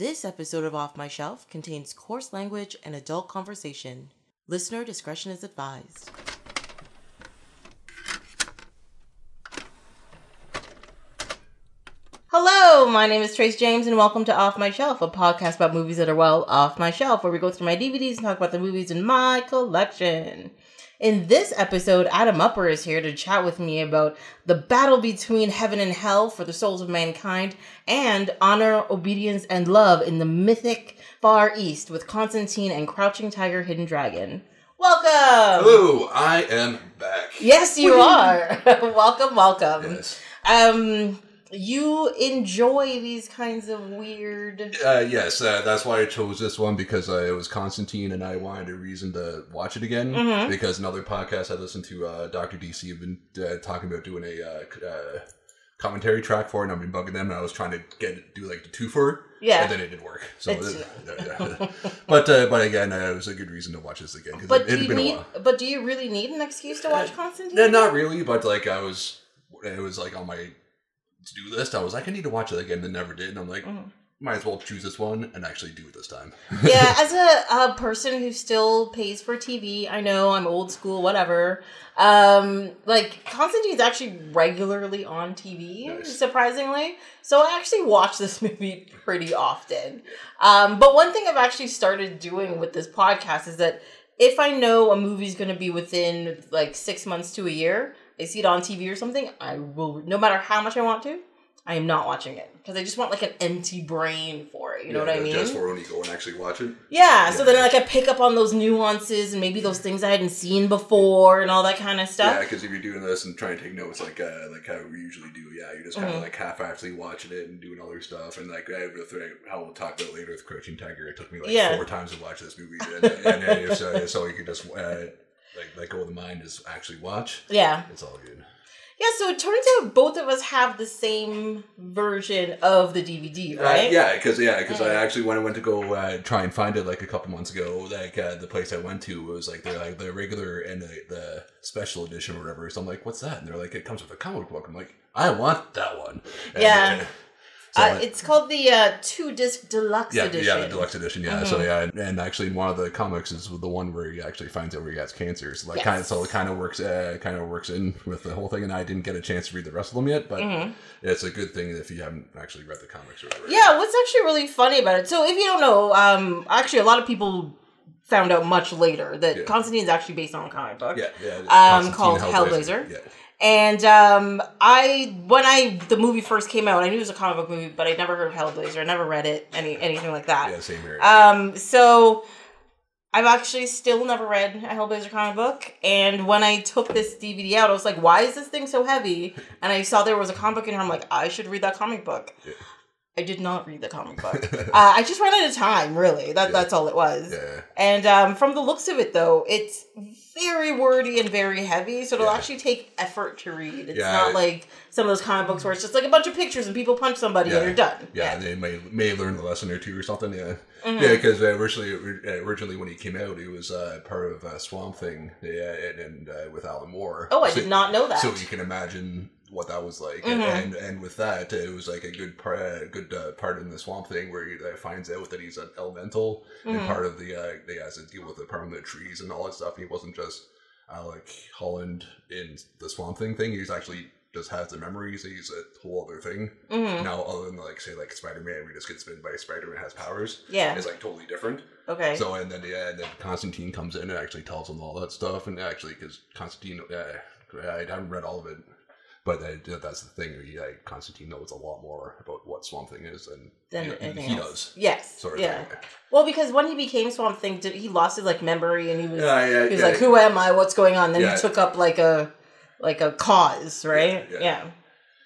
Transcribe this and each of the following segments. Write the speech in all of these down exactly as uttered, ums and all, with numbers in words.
This episode of Off My Shelf contains coarse language and adult conversation. Listener discretion is advised. Hello, my name is Trace James and welcome to Off My Shelf, a podcast about movies that are well off my shelf, where we go through my D V Ds and talk about the movies in my collection. In this episode, Adam Upper is here to chat with me about the battle between heaven and hell for the souls of mankind and honor, obedience, and love in the mythic Far East with Constantine and Crouching Tiger, Hidden Dragon. Welcome! Hello, I am back. Yes, you are. Welcome, welcome. Yes. Um... You enjoy these kinds of weird... Uh, yes, uh, that's why I chose this one, because uh, it was Constantine, and I wanted a reason to watch it again, mm-hmm. because another podcast I listened to, uh, Doctor D C, have been uh, talking about doing a uh, uh, commentary track for it, and I've been bugging them, and I was trying to get do like the twofer, yeah. and then it didn't work. So, uh, yeah. But uh, but again, uh, it was a good reason to watch this again, because it, it had been need, a while. But do you really need an excuse to watch uh, Constantine? No, not really, but like I was... It was like on my... to-do list. I was like, I need to watch it again, and never did. And I'm like, mm-hmm. might as well choose this one and actually do it this time. Yeah, as a, a person who still pays for T V, I know I'm old school, whatever. Um, like Constantine's actually regularly on T V, nice. surprisingly. So I actually watch this movie pretty often. Um, but one thing I've actually started doing with this podcast is that if I know a movie's going to be within like six months to a year, I see it on T V or something, I will, no matter how much I want to, I am not watching it. Because I just want like an empty brain for it, you know yeah, what I mean? Just for when you go and actually watch it? Yeah, yeah, so then like I pick up on those nuances and maybe those things I hadn't seen before and all that kind of stuff. Yeah, because if you're doing this and trying to take notes like uh, like how we usually do, yeah, you're just kind of mm-hmm. like half-assly watching it and doing other stuff. And like I have a thing, how we'll talk about later with Crouching Tiger, it took me like yeah. four times to watch this movie. And, and, and so, so you could just... Uh, Like, let go of the mind is actually watch. Yeah. It's all good. Yeah, so it turns out both of us have the same version of the D V D, right? Uh, yeah, because yeah, because mm-hmm. I actually, when I went to go uh, try and find it, like, a couple months ago, like, uh, the place I went to was, like, the, like, the regular and the, the special edition or whatever. So I'm like, what's that? And they're like, it comes with a comic book. I'm like, I want that one. And, yeah. And, So uh, I, it's called the uh, two-disc deluxe yeah, edition. Yeah, the deluxe edition, yeah. Mm-hmm. So yeah, and, and actually in one of the comics is the one where he actually finds out where he has cancer. So, like, yes. kind of, so it kind of works uh, kind of works in with the whole thing, and I didn't get a chance to read the rest of them yet, but mm-hmm. it's a good thing if you haven't actually read the comics or whatever. Yeah, what's actually really funny about it, so if you don't know, um, actually a lot of people found out much later that yeah. Constantine is actually based on a comic book yeah, yeah, um, called Hellblazer. Hellblazer. Yeah. And um, I, when I the movie first came out, I knew it was a comic book movie, but I never heard of Hellblazer. I never read it, any anything like that. Yeah, same here. Um, so I've actually still never read a Hellblazer comic book. And when I took this D V D out, I was like, "Why is this thing so heavy?" And I saw there was a comic book in here. I'm like, "I should read that comic book." Yeah. I did not read the comic book. uh, I just ran out of time, really. That, yeah. That's all it was. Yeah. And um, from the looks of it, though, it's very wordy and very heavy, so it'll yeah. actually take effort to read. It's yeah, not it, like some of those comic books where it's just like a bunch of pictures and people punch somebody yeah, and you're done. Yeah, yeah. And they may may learn a lesson or two or something. Yeah, mm-hmm. yeah, because originally, originally when he came out, it was uh, part of uh, Swamp Thing, yeah, and, and uh, with Alan Moore. Oh, I so, did not know that. So you can imagine what that was like, mm-hmm. and, and and with that, it was like a good part, a good uh, part in the Swamp Thing where he uh, finds out that he's an elemental, mm-hmm. and part of the uh, they has to deal with the problem of the trees and all that stuff. He wasn't just uh, like Holland in the Swamp Thing thing. He's actually just has the memories. He's a whole other thing mm-hmm. now. Other than like say like Spider-Man, we just get spin by Spider-Man has powers. Yeah, it's like totally different. Okay. So and then yeah, and then Constantine comes in and actually tells him all that stuff, and actually because Constantine, uh, I haven't read all of it. But uh, that's the thing. He, like, Constantine knows a lot more about what Swamp Thing is than, than you know, anything he else. Does. Yes. Sort of yeah. Thing. Well, because when he became Swamp Thing, did, he lost his like memory, and he was yeah, yeah, he was yeah, like, "Who yeah. am I? What's going on?" Then yeah. he took up like a like a cause, right? Yeah. yeah. yeah.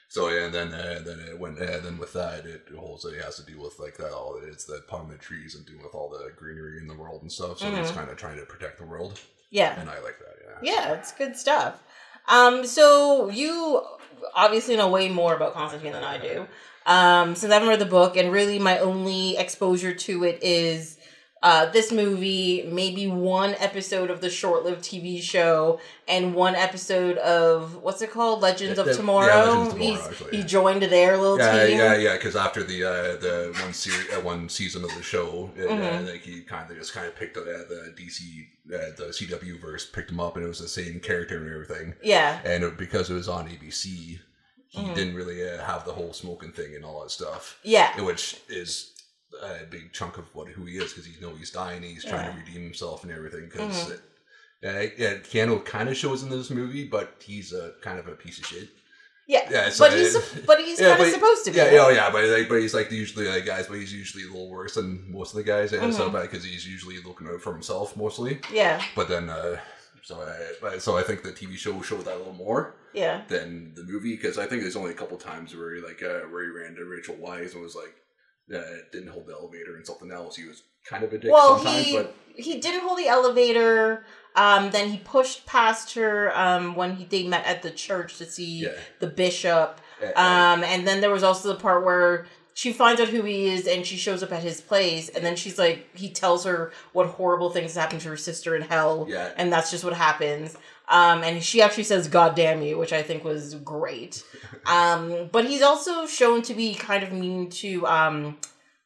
So yeah, and then uh, then it went uh, then with that it holds it has to deal with like that all it's the palm of trees and dealing with all the greenery in the world and stuff. So mm-hmm. he's kind of trying to protect the world. Yeah. And I like that. Yeah. Yeah, it's good stuff. Um, so you obviously know way more about Constantine than I do. Um, since I haven't read the book, and really my only exposure to it is Uh, this movie, maybe one episode of the short-lived T V show, and one episode of, what's it called? Legends yeah, of Tomorrow? Yeah, Legends of Tomorrow, actually, yeah. He joined their little yeah, team. Yeah, yeah, yeah, because after the uh, the one series, uh, one season of the show, it, mm-hmm. uh, like he kind of just kind of picked up uh, the D C, uh, the C W verse, picked him up, and it was the same character and everything. Yeah. And it, because it was on A B C, he mm-hmm. didn't really uh, have the whole smoking thing and all that stuff. Yeah. Which is... a big chunk of what who he is, because he knows he's dying and he's trying yeah. to redeem himself and everything, because mm-hmm. uh, yeah, Keanu kind of shows in this movie, but he's a kind of a piece of shit. Yeah, yeah, so, but he's uh, but he's yeah, kind of supposed to be. Yeah, yeah, oh, yeah, but like, but he's like usually like guys, but he's usually a little worse than most of the guys. Mm-hmm. So because he's usually looking out for himself mostly. Yeah, but then uh, so I, so I think the T V show showed that a little more. Yeah. Than the movie, because I think there's only a couple times where he, like uh, where he ran to Rachel Weisz and was like. Uh, didn't hold the elevator and something else. He was kind of a dick well, sometimes. He, but... he didn't hold the elevator. Um, then he pushed past her um, when he, they met at the church to see yeah. the bishop. Uh, um, uh, and then there was also the part where she finds out who he is and she shows up at his place. And then she's like, he tells her what horrible things happened to her sister in hell. Yeah. And that's just what happens. Um, and she actually says, God damn you, which I think was great. Um, but he's also shown to be kind of mean to, um,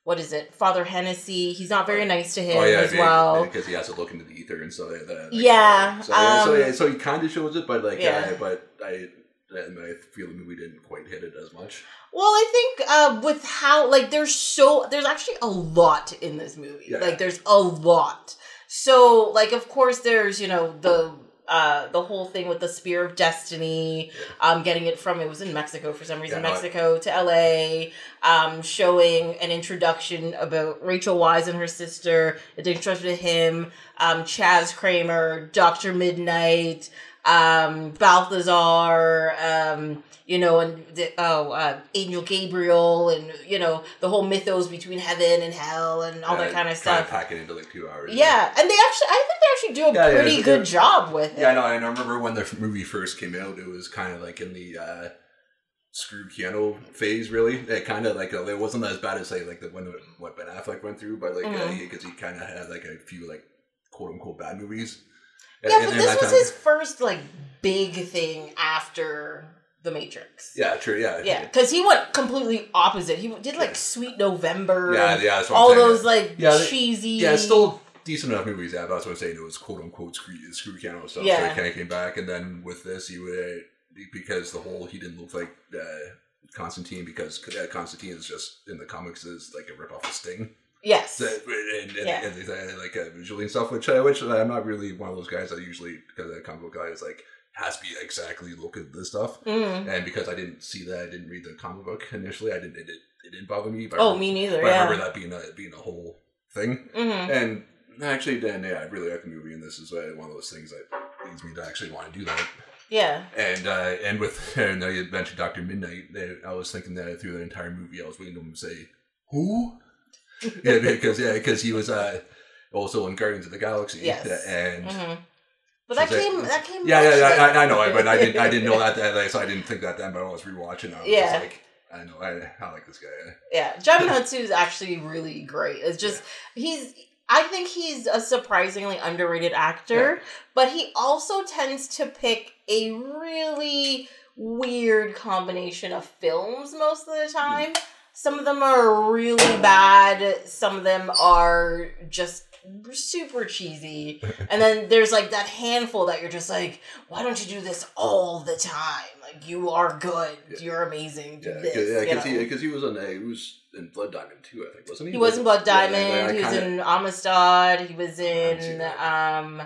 what is it? Father Hennessy. He's not very nice to him oh, yeah, as yeah, well. Because he has to look into the ether and so that. Like, yeah. So, um, so, yeah, so he kind of shows it, but like, yeah. I, but I, I feel the movie didn't quite hit it as much. Well, I think uh, with how, like, there's so, there's actually a lot in this movie. Yeah. Like, there's a lot. So, like, of course there's, you know, the... Uh, the whole thing with the Spear of Destiny, um, getting it from, it was in Mexico for some reason, yeah, Mexico to L A, um, showing an introduction about Rachel Weisz and her sister, an introduction to him, um, Chas Kramer, Doctor Midnight, um, Balthazar, um, you know, and the, oh, uh, Angel Gabriel, and, you know, the whole mythos between heaven and hell and all yeah, that kind of stuff. Kind of pack it into like two hours. Yeah, yeah. And they actually, I think they actually do a yeah, pretty yeah, good job with yeah, it. Yeah, no, and I remember when the movie first came out, it was kind of like in the uh, screw Keanu phase, really. It kind of like, it wasn't as bad as like, like the one what Ben Affleck went through, but like, because mm-hmm. uh, he kind of had like a few like quote unquote bad movies. Yeah, but this was his first, like, big thing after The Matrix. Yeah, true, yeah. Yeah, because he went completely opposite. He did, like, yeah. Sweet November. Yeah, yeah, that's what all I'm those, like, yeah, cheesy... Yeah, still decent enough movies, yeah, but that's what I'm saying. It was quote-unquote screw, screw Keanu stuff. Yeah. So he kind of came back, and then with this, he would... Because the whole, he didn't look like uh, Constantine, because Constantine is just, in the comics, is, like, a rip-off of Sting. Yes. And, and, yeah. and, and, and, and like uh, visually and stuff, which I which I'm not really one of those guys that usually, because I'm a comic book guy, is like, has to be exactly look at this stuff. Mm-hmm. And because I didn't see that, I didn't read the comic book initially, I didn't, it, it, it didn't bother me. But oh, remember, me neither, but yeah. I remember that being a, being a whole thing. Mm-hmm. And actually, Dan, yeah, I really like the movie, and this is uh, one of those things that leads me to actually want to do that. Yeah. And uh, and with, I know you mentioned Doctor Midnight, I was thinking that through the entire movie, I was waiting for him to say, who? yeah, because yeah, because he was uh, also in Guardians of the Galaxy. Yes. And mm-hmm. but that came like, that came. Yeah, yeah, yeah I, I know it, but I didn't I didn't know that, that like, so I didn't think that then. But I was rewatching. I was yeah. just like, I know I, I like this guy. Yeah, Djimon Hounsou is actually really great. It's just yeah. he's. I think he's a surprisingly underrated actor, yeah. but he also tends to pick a really weird combination of films most of the time. Mm. Some of them are really bad. Some of them are just super cheesy. And then there's like that handful that you're just like, why don't you do this all the time? Like, you are good. Yeah. You're amazing. Do yeah, because yeah, cause he, cause he was on a, he was in Blood Diamond too, I think, wasn't he? He was in Blood Diamond. Yeah, like, he was in Amistad. He was in, um,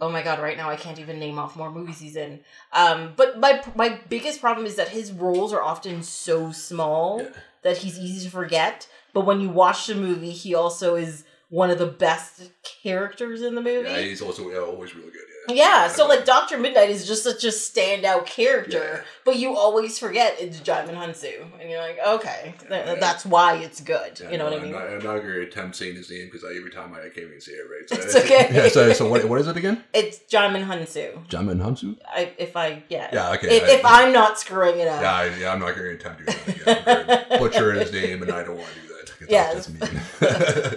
oh my god, right now I can't even name off more movies he's in. Um, but my my biggest problem is that his roles are often so small. Yeah. That he's easy to forget, but when you watch the movie, he also is one of the best characters in the movie. Yeah, he's also yeah, always really good. Yeah, yeah so like Doctor Midnight is just such a standout character, yeah. but you always forget it's Djimon Hounsou, and you're like, okay, yeah, th- yeah. that's why it's good. Yeah, you know no, what I mean? I'm not, I'm not going to attempt saying his name because every time I can't even say it right. So it's okay. Yeah, so so what, what is it again? It's Djimon Hounsou. Djimon Hounsou? I, if I, yeah. Yeah, okay. If, I, if I, I'm not screwing it up. Yeah, I, yeah I'm not going to attempt doing that again. I'm going to butcher his name, and I don't want to do that. Yeah. That's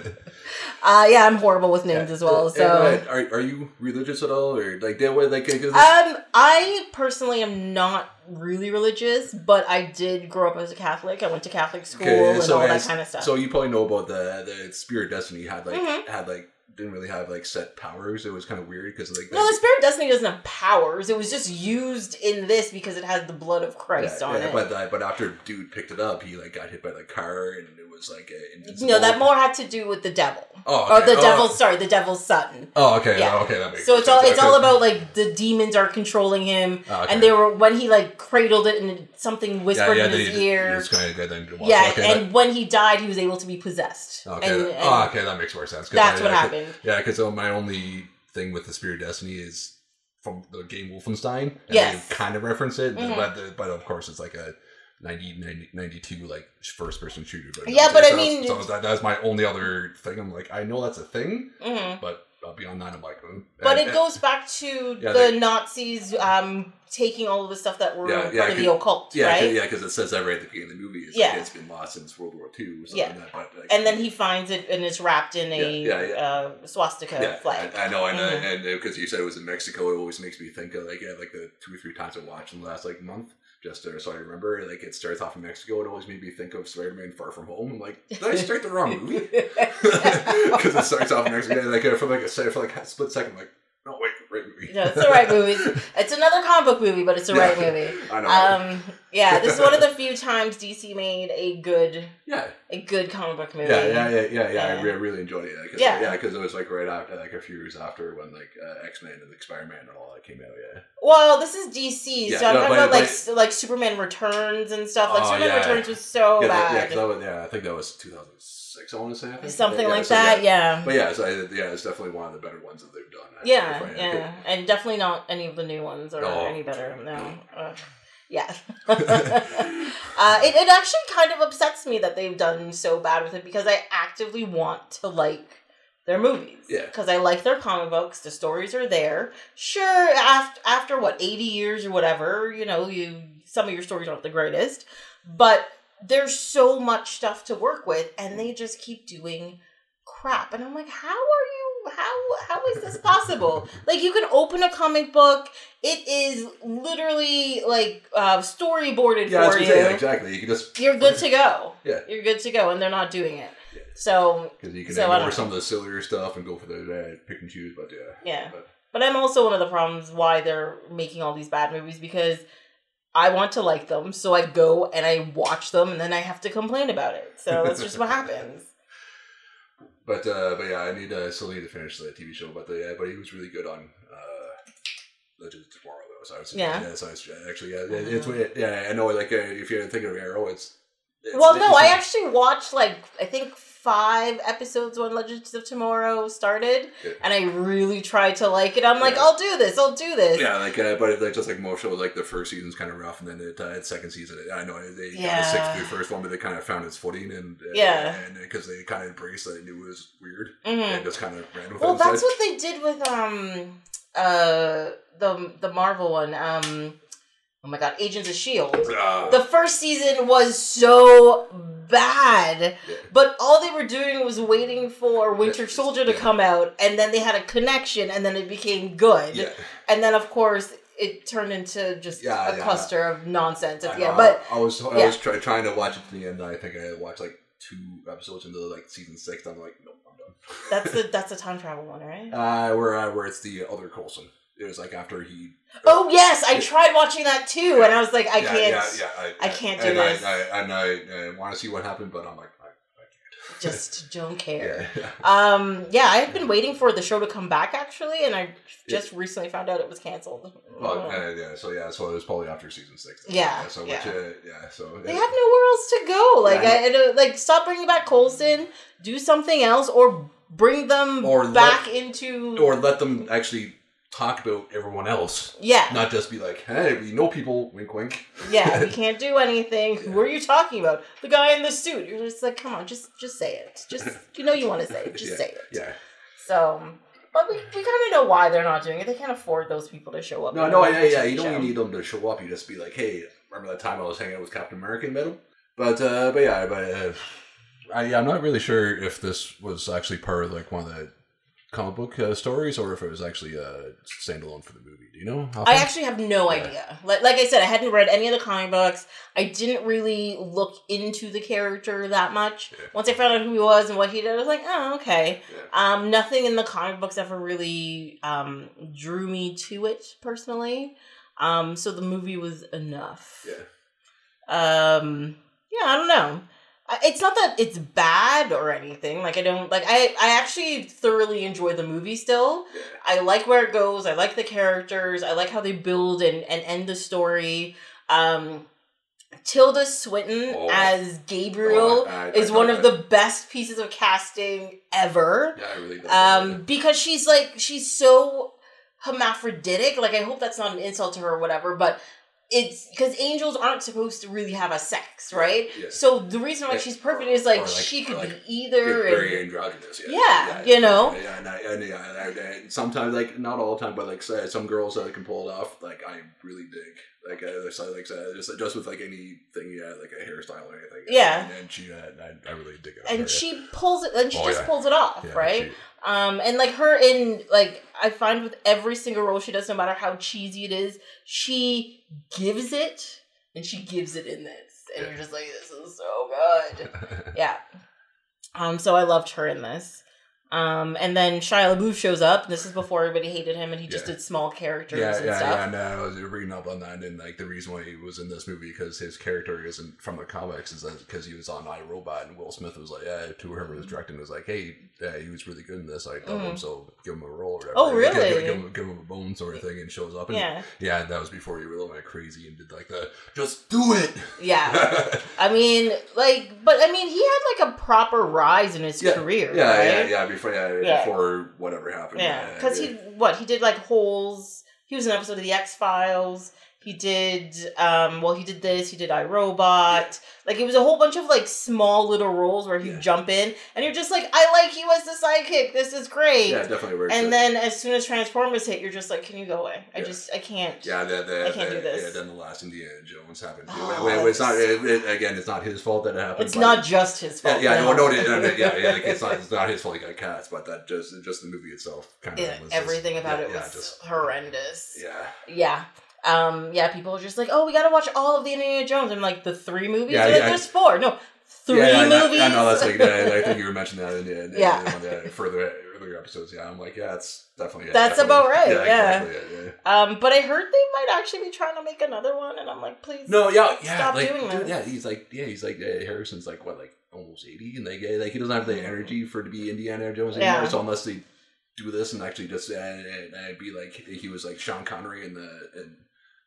mean. Uh, yeah, I'm horrible with names yeah. as well. So, and, uh, are are you religious at all, or like that way? Like, um, I personally am not really religious, but I did grow up as a Catholic. I went to Catholic school okay, and so all as, that kind of stuff. So you probably know about the the Spear of Destiny had like mm-hmm. had like didn't really have like set powers. It was kind of weird because like no, the Spear of Destiny doesn't have powers. It was just used in this because it had the blood of Christ yeah, on yeah, it. But uh, but after dude picked it up, he like got hit by the car and. Like a no, that more had to do with the devil. Oh, okay. Or the oh. devil. Sorry, the devil's son. Oh, okay. Yeah. Oh, okay, that makes so sense. It's all it's okay. all about like the demons are controlling him, oh, okay. and they were when he like cradled it and something whispered yeah, yeah, in his they, ear. It's kind of, yeah, okay, and that, when he died, he was able to be possessed. Okay. And, and oh, okay, that makes more sense. That's I, what I, happened. I could, yeah, because oh, my only thing with the Spear of Destiny is from the game Wolfenstein. And yes. They kind of reference it, mm-hmm. but the, but of course, it's like a. ninety, ninety, ninety-two, like, first-person shooter. But yeah, but I mean... So that, that's my only other thing. I'm like, I know that's a thing, mm-hmm. but beyond that, I'm like... Mm. But and, it and, goes back to yeah, the they, Nazis um, taking all of the stuff that were yeah, part yeah, of the occult, yeah, right? Cause, yeah, because it says that right at the beginning of the movie. It's, yeah. Like, it's been lost since World War Two or something yeah. like that. But, like, and then he finds it and it's wrapped in a yeah, yeah, yeah. Uh, swastika yeah, flag. I, I know, mm-hmm. and because you said it was in Mexico, it always makes me think of, like, yeah, like the two or three times I watched in the last, like, month. Just to, so I remember, like, it starts off in Mexico. It always made me think of Spider-Man Far From Home. I'm like, did I start the wrong movie? Because it starts off in Mexico. Like, for like a, for like a split second, I'm like, no, wait, right movie. No, it's the right movie. It's another comic book movie, but it's the yeah, right movie. I know. Um, yeah, this is one of the few times D C made a good yeah. a good comic book movie. Yeah, yeah, yeah, yeah. yeah. I, re- I really enjoyed it. Like, yeah, because yeah, it was, like, right after, like, a few years after when, like, uh, X-Men and like, Spider-Man and all that came out, yeah. Well, this is D C, yeah, so I'm no, talking about, like, like, like, Superman Returns and stuff. Like, oh, Superman yeah. Returns was so yeah, bad. That, yeah, that was, yeah, I think that was two thousand six, I want to say, I think. Something yeah, like yeah, so, that, yeah. yeah. But, yeah, so, yeah, it's definitely one of the better ones that they've done. I yeah, think, yeah, yeah, and definitely not any of the new ones are no. any better, no. Uh, Yeah. uh, it, it actually kind of upsets me that they've done so bad with it because I actively want to like their movies. Yeah. Because I like their comic books. The stories are there. Sure, after, after what, eighty years or whatever, you know, you some of your stories aren't the greatest. But there's so much stuff to work with and they just keep doing crap. And I'm like, how are you? How how is this possible? Like, you can open a comic book. It is literally, like, uh, storyboarded yeah, for you. Say, yeah, exactly. You can just... You're good to go. Yeah. You're good to go, and they're not doing it. Yeah. So... Because you can so ignore some of the sillier stuff and go for the uh, pick and choose, but yeah. Yeah. But. but I'm also one of the problems why they're making all these bad movies, because I want to like them, so I go and I watch them, and then I have to complain about it. So that's just what happens. But uh, but yeah, I need uh, still need to finish the T V show. But the, uh, but he was really good on uh, Legends of Tomorrow though. So I was yeah. yeah so I was, actually yeah it, it's it, yeah I know like uh, if you're thinking of Arrow, it's, it's well no it's, I actually watched like I think five episodes when Legends of Tomorrow started, yeah. and I really tried to like it. I'm like yeah. I'll do this, I'll do this. Yeah, like uh, but it, like just like most shows, like the first season's kind of rough, and then the uh, second season, I know they got yeah. the sixth through first one, but they kind of found its footing, and uh, yeah, and because they kind of embraced that they knew it was weird mm-hmm. and just kind of ran with it. Well, that's what they did with um uh the the Marvel one um. Oh my god, Agents of S H I E L D. Uh, the first season was so bad, yeah. but all they were doing was waiting for Winter Soldier to yeah. come out, and then they had a connection, and then it became good. Yeah. And then, of course, it turned into just yeah, a yeah, cluster yeah. of nonsense at the end. But I was, I yeah. was try, trying to watch it to the end, and I think I watched like two episodes into like season six, and I'm like, nope, I'm done. That's the that's the time travel one, right? Uh, where uh, where it's the other Coulson. It was like after he. Oh uh, yes, I tried watching that too, yeah. and I was like, I yeah, can't, yeah, yeah, I, I can't do and this. I, I, and I, I want to see what happened, but I'm like, I, I can't. Just don't care. Yeah, yeah. Um, yeah, I've been waiting for the show to come back actually, and I just yeah. recently found out it was canceled. Well, uh, yeah, so yeah, so it was probably after season six. Yeah, yeah. So which, yeah. Uh, yeah, so they have nowhere else to go. Like, yeah, I, I, I, like stop bringing back Coulson, do something else, or bring them or back let, into, or let them actually. Talk about everyone else. Yeah. Not just be like, hey, we know people, wink, wink. Yeah, we can't do anything. Yeah. Who are you talking about? The guy in the suit. You're just like, come on, just just say it. Just, you know you want to say it. Just yeah. say it. Yeah. So, but we, we kind of know why they're not doing it. They can't afford those people to show up. No, no, yeah, yeah. You don't even need them to show up. You just be like, hey, remember that time I was hanging out with Captain America in the middle? But, uh, but yeah, but... Uh, I, I'm not really sure if this was actually part of like one of the comic book uh, stories or if it was actually uh, standalone for the movie. Do you know? How I actually have no yeah. idea. Like, like I said, I hadn't read any of the comic books. I didn't really look into the character that much. Yeah. Once I found out who he was and what he did, I was like, oh, okay. Yeah. Um, nothing in the comic books ever really um, drew me to it personally. Um, so the movie was enough. Yeah. Um, yeah, I don't know. It's not that it's bad or anything. Like, I don't... Like, I, I actually thoroughly enjoy the movie still. I like where it goes. I like the characters. I like how they build and, and end the story. Um, Tilda Swinton oh. as Gabriel oh, I, I, is I one of that. the best pieces of casting ever. Yeah, I really love um, that. Because she's, like... She's so hermaphroditic. Like, I hope that's not an insult to her or whatever, but... It's because angels aren't supposed to really have a sex, right? Yeah. So the reason why yeah. she's perfect is like, like she could like be either. Very and, androgynous, yeah. Yeah, yeah, you know. And, I, and, I, and, I, and, I, and sometimes, like not all the time, but like some girls that can pull it off, like I really dig. Like I like just just with like anything, yeah, like a hairstyle or anything. Yeah. And, and she, uh, I, I really dig it. And her, she yeah. pulls it, and she oh, just yeah. pulls it off, yeah, right? She, Um, and like her in, like, I find with every single role she does, no matter how cheesy it is, she gives it, and she gives it in this. And yeah. you're just like, this is so good. yeah. Um, so I loved her in this. Um, and then Shia LaBeouf shows up. This is before everybody hated him, and he yeah. just did small characters yeah, and yeah, stuff. Yeah, yeah, no, I was reading up on that, and like the reason why he was in this movie because his character isn't from the comics is because he was on iRobot, and Will Smith was like, yeah, to whoever was directing was like, hey, yeah, he was really good in this. I love mm-hmm. him, so give him a role or whatever. Oh, really? Give, give, give, him, give him a bone sort of thing, and shows up. And yeah, yeah, that was before he really went crazy and did like the just do it. Yeah, I mean, like, but I mean, he had like a proper rise in his yeah, career. Yeah, right? yeah, yeah, yeah. Before, yeah, yeah. before whatever happened. Yeah, because yeah, yeah. he, what, he did like Holes, he was in an episode of The X-Files, he did, um, well, he did this, he did iRobot, yeah. like it was a whole bunch of like small little roles where he'd yeah. jump in, and you're just like, I like you as the sidekick, this is great. Yeah, it definitely works. And it. Then as soon as Transformers hit, you're just like, can you go away? I yeah. just, I can't, Yeah, the, the, I can't the, do this. Yeah, then the last Indiana Jones happened. Oh, it, it, it's not, it, it, again, it's not his fault that it happened. It's not just his fault. Yeah, yeah no, no, no, no, no yeah, yeah like, it's, not, it's not his fault he got cast, but that just, just the movie itself kind of it, was everything just, about yeah, it was yeah, just, horrendous. Yeah. Yeah. Um, yeah, people are just like, oh, we gotta watch all of the Indiana Jones. I'm like, the three movies? Yeah, yeah, like, there's four. No, three yeah, yeah, movies. I, I know, that's like, yeah, I think you were mentioning that in, in, yeah. in one of the further, earlier episodes. Yeah, I'm like, yeah, it's definitely That's definitely, about right, yeah. yeah. Exactly it, yeah. Um, but I heard they might actually be trying to make another one, and I'm like, please no, yeah, yeah, stop like, doing this. Yeah, he's like, yeah, he's like, yeah, Harrison's like, what, like, almost eighty? And like, yeah, like he doesn't have the energy for it to be Indiana Jones anymore, yeah. so unless they do this and actually just, uh, and, and be like, he was like Sean Connery in the... In,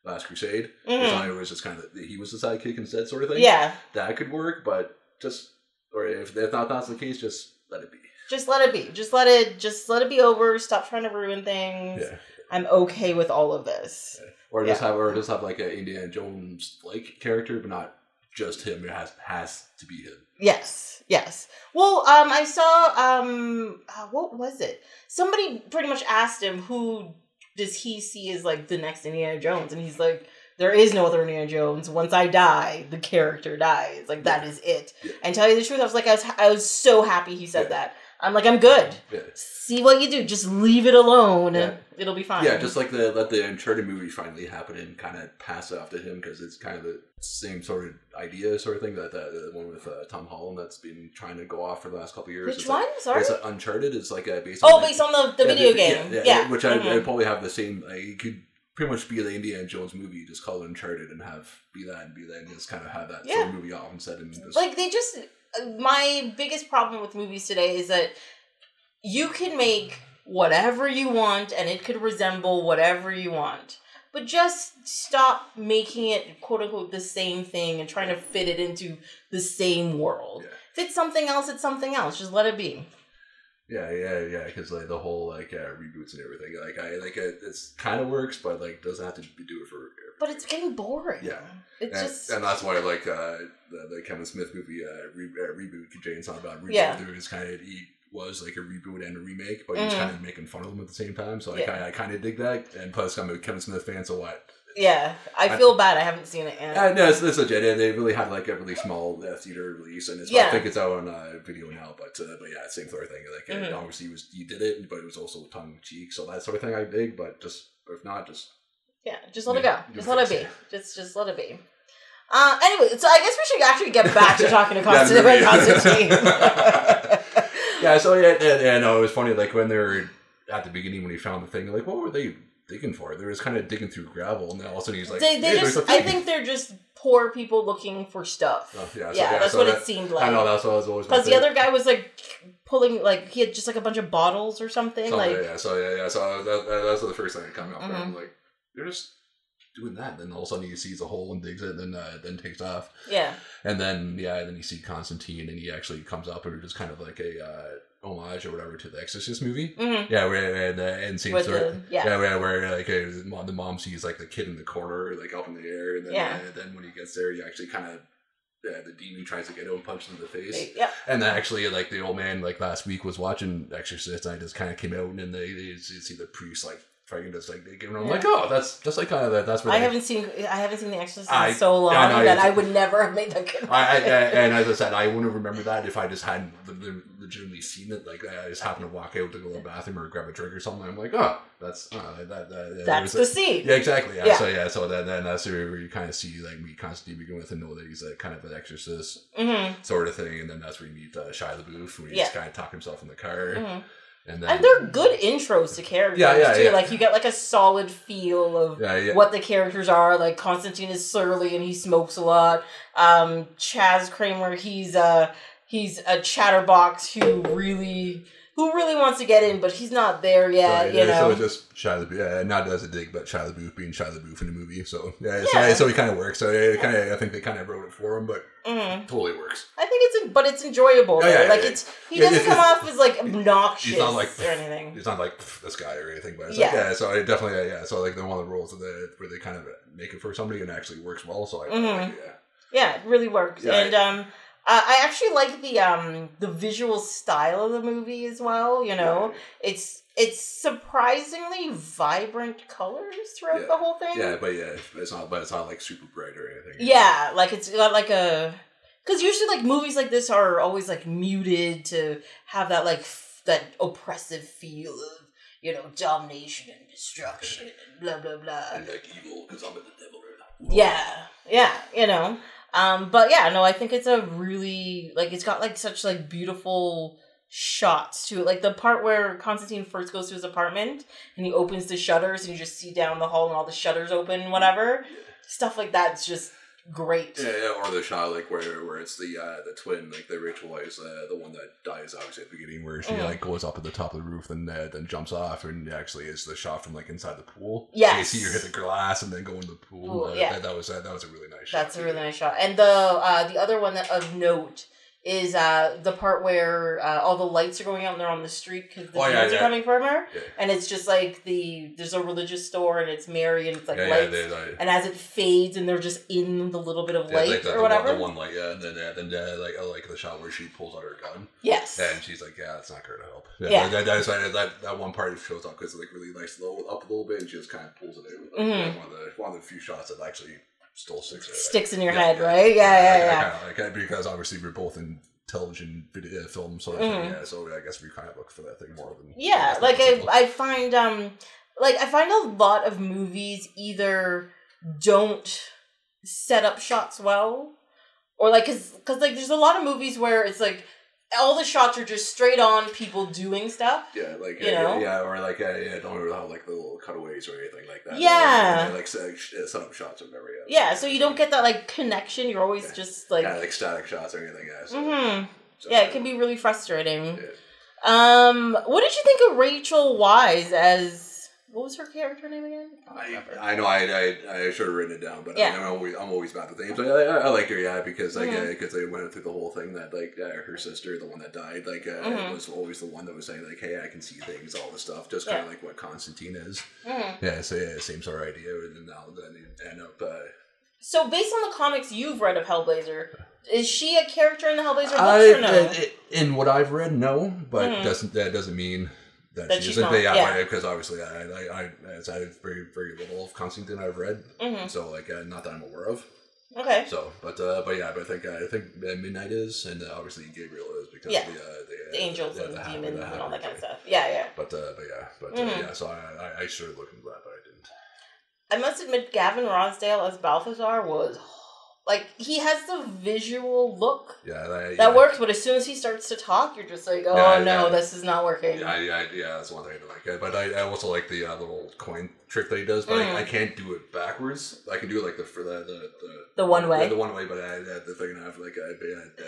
Last Crusade. Mm-hmm. It was just kind of he was the sidekick instead, sort of thing. Yeah, that could work, but just or if, if not that's the case, just let it be. Just let it be. Just let it. Just let it be over. Stop trying to ruin things. Yeah. I'm okay with all of this. Yeah. Or just yeah. have or just have like an Indiana Jones like character, but not just him. It has has to be him. Yes. Yes. Well, um, I saw um, uh, what was it? Somebody pretty much asked him who. Does he see as, like, the next Indiana Jones? And he's like, there is no other Indiana Jones. Once I die, the character dies. Like, that yeah. is it. Yeah. And tell you the truth, I was like, I was, I was so happy he said yeah. that. I'm like, I'm good. Yeah. See what you do. Just leave it alone. Yeah. It'll be fine. Yeah, just like the let the Uncharted movie finally happen and kind of pass it off to him because it's kind of the same sort of idea sort of thing that the, the one with uh, Tom Holland that's been trying to go off for the last couple of years. Which one? Like, Sorry? It's like Uncharted. It's like a based on... Oh, the, based on the, the yeah, video the, game. Yeah, yeah, yeah. Which mm-hmm. I, I probably have the same... Like, you could pretty much be the Indiana Jones movie. Just call it Uncharted and have... Be that and be that and just kind of have that yeah. sort of movie off and set in... This, like, they just... My biggest problem with movies today is that you can make whatever you want and it could resemble whatever you want. But just stop making it, quote-unquote, the same thing and trying to fit it into the same world. Yeah. If it's something else, it's something else. Just let it be. Yeah, yeah, yeah, because like the whole like uh, reboots and everything, like I like it, it's kind of works, but like doesn't have to be, do it for. Everything. But it's getting boring. Yeah, it's and, just, and that's why like uh, the, the Kevin Smith movie uh, re- uh, reboot, Jane's talking about reboot. Yeah, there was kind of he was like a reboot and a remake, but mm. he was kind of making fun of them at the same time. So I yeah. kind I kind of dig that, and plus I'm a Kevin Smith fan, so what Yeah, I feel I, bad I haven't seen it yet. Uh, no, it's, it's legit. They really had like a really small uh, theater release, and it's, yeah. I think it's out on uh, video now. But uh, but yeah, same sort of thing. Like mm-hmm. it, obviously, was he did it, but it was also tongue in cheek, so that sort of thing I dig. But just if not, just yeah, just let yeah, it go. Just let it, it be. Just just let it be. Uh, anyway, so I guess we should actually get back to talking to Constantine. That'd be Constantine. yeah. So yeah, yeah, yeah, no, it was funny. Like when they were at the beginning when he found the thing, like what were they digging for? They're just kind of digging through gravel, and then all of a sudden he's like, they, they hey, just, I think they're just poor people looking for stuff. Oh, yeah, so, yeah, yeah, that's so what that, it seemed like. I know, that's what I was always because the other guy was like pulling, like, he had just like a bunch of bottles or something. So, like, yeah, yeah, so yeah, yeah, so that, that, that's the first thing that came up. Mm-hmm. I'm like, they're just doing that, and then all of a sudden he sees a hole and digs it, and then, uh, then takes off. Yeah. And then, yeah, and then you see Constantine, and he actually comes up, and it's just kind of like a, uh, homage or whatever to the Exorcist movie, mm-hmm. yeah, where and, uh, and same With sort, the, yeah. yeah, where, where like uh, the mom sees like the kid in the corner, like up in the air, and then, yeah. uh, then when he gets there, he actually kind of uh, the demon tries to get him, punched in the face, yep. and then actually like the old man like last week was watching Exorcist, and I just kind of came out, and then they, they see the priest like trying to like give him, yeah. like oh that's that's like kind of that that's where I they, haven't seen I haven't seen the Exorcist I, in so long I, I, that I, I would never have made that connection. I, I, I, and as I said, I wouldn't remember that if I just hadn't. The, the, legitimately seen it, like I just happened to walk out to go to the bathroom or grab a drink or something. I'm like, oh, that's uh, that, that that's the a, scene. Yeah, exactly. Yeah. yeah. So yeah, so then then that's where you kind of see like meet Constantine begin with and know that he's like kind of an exorcist mm-hmm. sort of thing, and then that's where you meet uh, Shia LaBeouf, where he yeah. just kind of talk himself in the car. Mm-hmm. And, then, and they're good intros to characters yeah, yeah, too. Yeah. Like you get like a solid feel of yeah, yeah. what the characters are. Like Constantine is surly and he smokes a lot. Um, Chas Kramer, he's uh He's a chatterbox who really, who really wants to get in, but he's not there yet. Right, you yeah, know, so it's just Shia LaBeouf, uh, not as a dig, but Shia LaBeouf being Shia LaBeouf in the movie. So yeah, yeah. so, yeah, so he kind of works. So yeah, kind of, I think they kind of wrote it for him, but mm-hmm. totally works. I think it's, but it's enjoyable. Oh, yeah, like yeah, it's, he yeah, doesn't yeah, come off as like obnoxious he's not like, or anything. He's not like this guy or anything. But it's yeah. Like, yeah, so I definitely yeah, so like they're one of the roles where they kind of make it for somebody and actually works well. So I mm-hmm. like, yeah, yeah, it really works yeah, and. um Uh, I actually like the um, the visual style of the movie as well. You know, yeah. it's it's surprisingly vibrant colors throughout yeah. the whole thing. Yeah, but yeah, it's not, but it's not like super bright or anything. Yeah, like it's got like a because usually like movies like this are always like muted to have that like f- that oppressive feel of you know domination and destruction and blah blah blah. And like evil because I'm the devil. Yeah, yeah, you know. Um, but yeah, no, I think it's a really, like, it's got, like, such, like, beautiful shots to it. Like, the part where Constantine first goes to his apartment, and he opens the shutters, and you just see down the hall, and all the shutters open, and whatever. Yeah. Stuff like that's just great. Yeah, yeah, or the shot, like, where where it's the uh, the twin, like, the Rachel Weisz, uh, the one that dies, obviously, at the beginning, where she, mm. like, goes up at the top of the roof, and uh, then jumps off, and actually is the shot from, like, inside the pool. Yeah, so you see her hit the glass, and then go into the pool. Ooh, uh, yeah. That, that was uh, that was a really nice shot. That's a really nice shot. And the uh, the other one that of note is uh, the part where uh, all the lights are going out and they're on the street because the oh, yeah, demons yeah. are coming from her. Yeah. And it's just like the, there's a religious store and it's Mary and it's like yeah, lights. Yeah, like, and as it fades and they're just in the little bit of yeah, light like the, or whatever. The one, the one light, yeah. And then, uh, then uh, like, I like the shot where she pulls out her gun. Yes. And she's like, yeah, that's not going to help. Yeah. yeah. Like, that, that, that, that, that one part shows up because it's like really nice low, up a little bit and she just kind of pulls it out. Like, mm-hmm. like one, of the, one of the few shots that actually... Still sticks, right? Sticks in your yeah, head, yeah. right? Yeah, yeah, yeah. yeah. I, I kinda, like, because obviously we're both in television, video, film, sort of mm. thing. Yeah, so I guess we kind of look for that thing more than yeah. Like I, I find, um, like I find a lot of movies either don't set up shots well, or like, cause, cause like there's a lot of movies where it's like. All the shots are just straight on people doing stuff. Yeah, like you uh, know? yeah, or like uh, yeah, don't really have like the little cutaways or anything like that. Yeah, like, like set, set up shots or whatever. Yeah. yeah, so you don't get that like connection. You're always yeah. just like yeah, like static shots or anything. Yeah, so, mm-hmm. so, yeah, it can be really frustrating. Yeah. Um, what did you think of Rachel Weisz as? What was her character name again? I, I, I know I, I I should have written it down, but yeah. I, I'm always I'm always bad with names. I, I, I like her, yeah, because like mm-hmm. because they went through the whole thing that like uh, her sister, the one that died, like uh, mm-hmm. was always the one that was saying like, hey, I can see things, all this stuff, just yeah. kind of like what Constantine is. Mm-hmm. Yeah, so yeah, same sort of idea, and then now then end up. Uh, so based on the comics you've read of Hellblazer. Is she a character in the Hellblazer books I, or no? In, in what I've read, no, but mm-hmm. doesn't that doesn't mean. that, that she she's isn't. Not, yeah, yeah. I, because obviously I, I, I, as I have very, very little of Constantine I've read, mm-hmm. so like uh, not that I'm aware of. Okay. So, but uh, but yeah, but I think uh, I think Midnight is, and uh, obviously Gabriel is because yeah. of the, uh, the, the angels the, and the, the demons the and all that kind of stuff. Yeah, yeah. But uh, but yeah, but mm-hmm. uh, yeah. So I, I I started looking for that, but I didn't. I must admit, Gavin Ronsdale as Balthazar was. Like, he has the visual look yeah, that, that yeah. works, but as soon as he starts to talk, you're just like, oh, yeah, no, yeah. this is not working. Yeah, yeah, yeah, that's one thing I don't like. But I, I also like the uh, little coin trick that he does, but mm. I, I can't do it backwards. I can do it, like, the for the... The, the, the one way? Yeah, the one way, but I, I, the thing I have, like, I,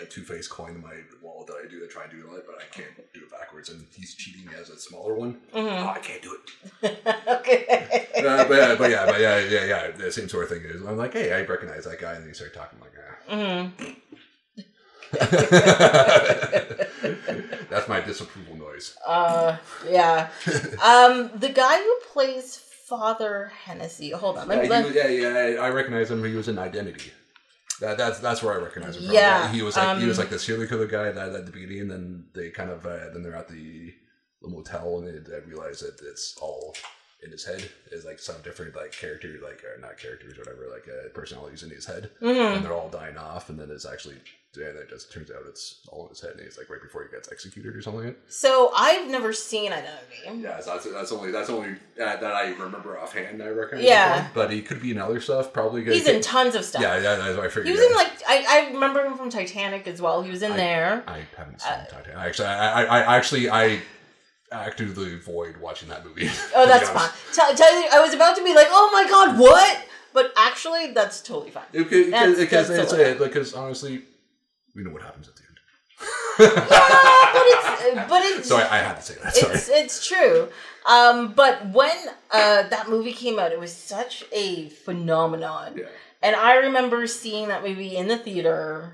I, I two-faced coin in my wallet that I do to try and do it, but I can't do it backwards, and he's cheating as a smaller one. Mm-hmm. Oh, I can't do it. Okay. Uh, but, yeah, but, yeah, but yeah, yeah, yeah, the same sort of thing. I'm like, hey, I recognize that guy, and then he's talking like that. Mm-hmm. That's my disapproval noise. Uh, yeah. Um, the guy who plays Father Hennessy. Hold on. Let me, yeah, let... yeah, yeah. I recognize him. He was in Identity. That, that's that's where I recognize him. From. Yeah. He was like um, he was like the serial killer guy that at the beginning, and then they kind of uh, then they're at the, the motel, and they, they realize that it's all in his head is like some different like character like or not characters or whatever like uh, personalities in his head mm-hmm. and they're all dying off and then it's actually yeah that just turns out it's all in his head and he's like right before he gets executed or something. So I've never seen Identity. Yeah, so that's that's only that's only uh, that I remember offhand. I reckon. Yeah, but he could be in other stuff. Probably he's get, in tons of stuff. Yeah, yeah, that's what I figured. He was yeah. in like I, I remember him from Titanic as well. He was in I, there. I haven't seen uh, Titanic actually. I I, I actually I. actively avoid watching that movie. Oh, that's fine. Tell, tell you, I was about to be like, oh my god, what? But actually, that's totally fine. Because honestly, we know what happens at the end. yeah, but it's... But it's sorry, I had to say that. Sorry. It's, it's true. Um, but when uh, that movie came out, it was such a phenomenon. Yeah. And I remember seeing that movie in the theater.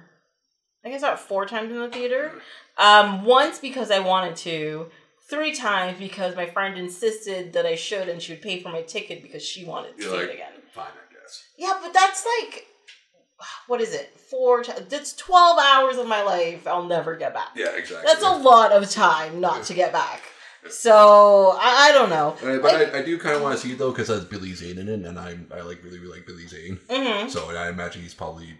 I think I saw it four times in the theater. Um, once because I wanted to. Three times because my friend insisted that I should, and she would pay for my ticket because she wanted to You're see like, it again. Fine, I guess. Yeah, but that's like, what is it? Four. T- that's twelve hours of my life I'll never get back. Yeah, exactly. That's a lot of time not to get back. So I, I don't know. I, but like, I, I do kind of want to see it though because that's Billy Zane in it, and I I like really really like Billy Zane. Mm-hmm. So I imagine he's probably.